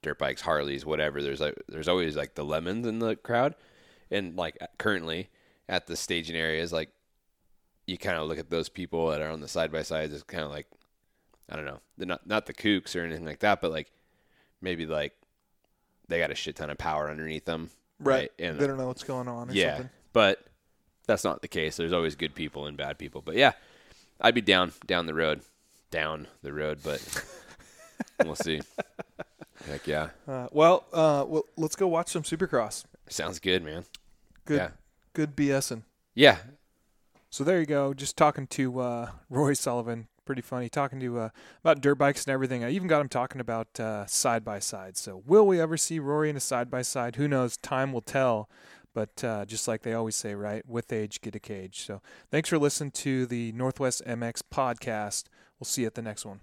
dirt bikes, Harleys, whatever. There's always, like, the lemons in the crowd. And, like, currently at the staging areas, like, you kind of look at those people that are on the side-by-sides as kind of like, I don't know, they're not the kooks or anything like that, but, like, maybe, like, they got a shit ton of power underneath them. Right. And they don't know what's going on or something. But that's not the case. There's always good people and bad people. But, yeah, I'd be down the road, but we'll see. Heck, yeah. Well, let's go watch some Supercross. Sounds good, man. Good, yeah. Good BSing. Yeah. So there you go. Just talking to Rory Sullivan. Pretty funny talking to about dirt bikes and everything. I even got him talking about side-by-side. So will we ever see Rory in a side-by-side? Who knows? Time will tell. But just like they always say, right, with age, get a cage. So thanks for listening to the Northwest MX podcast. We'll see you at the next one.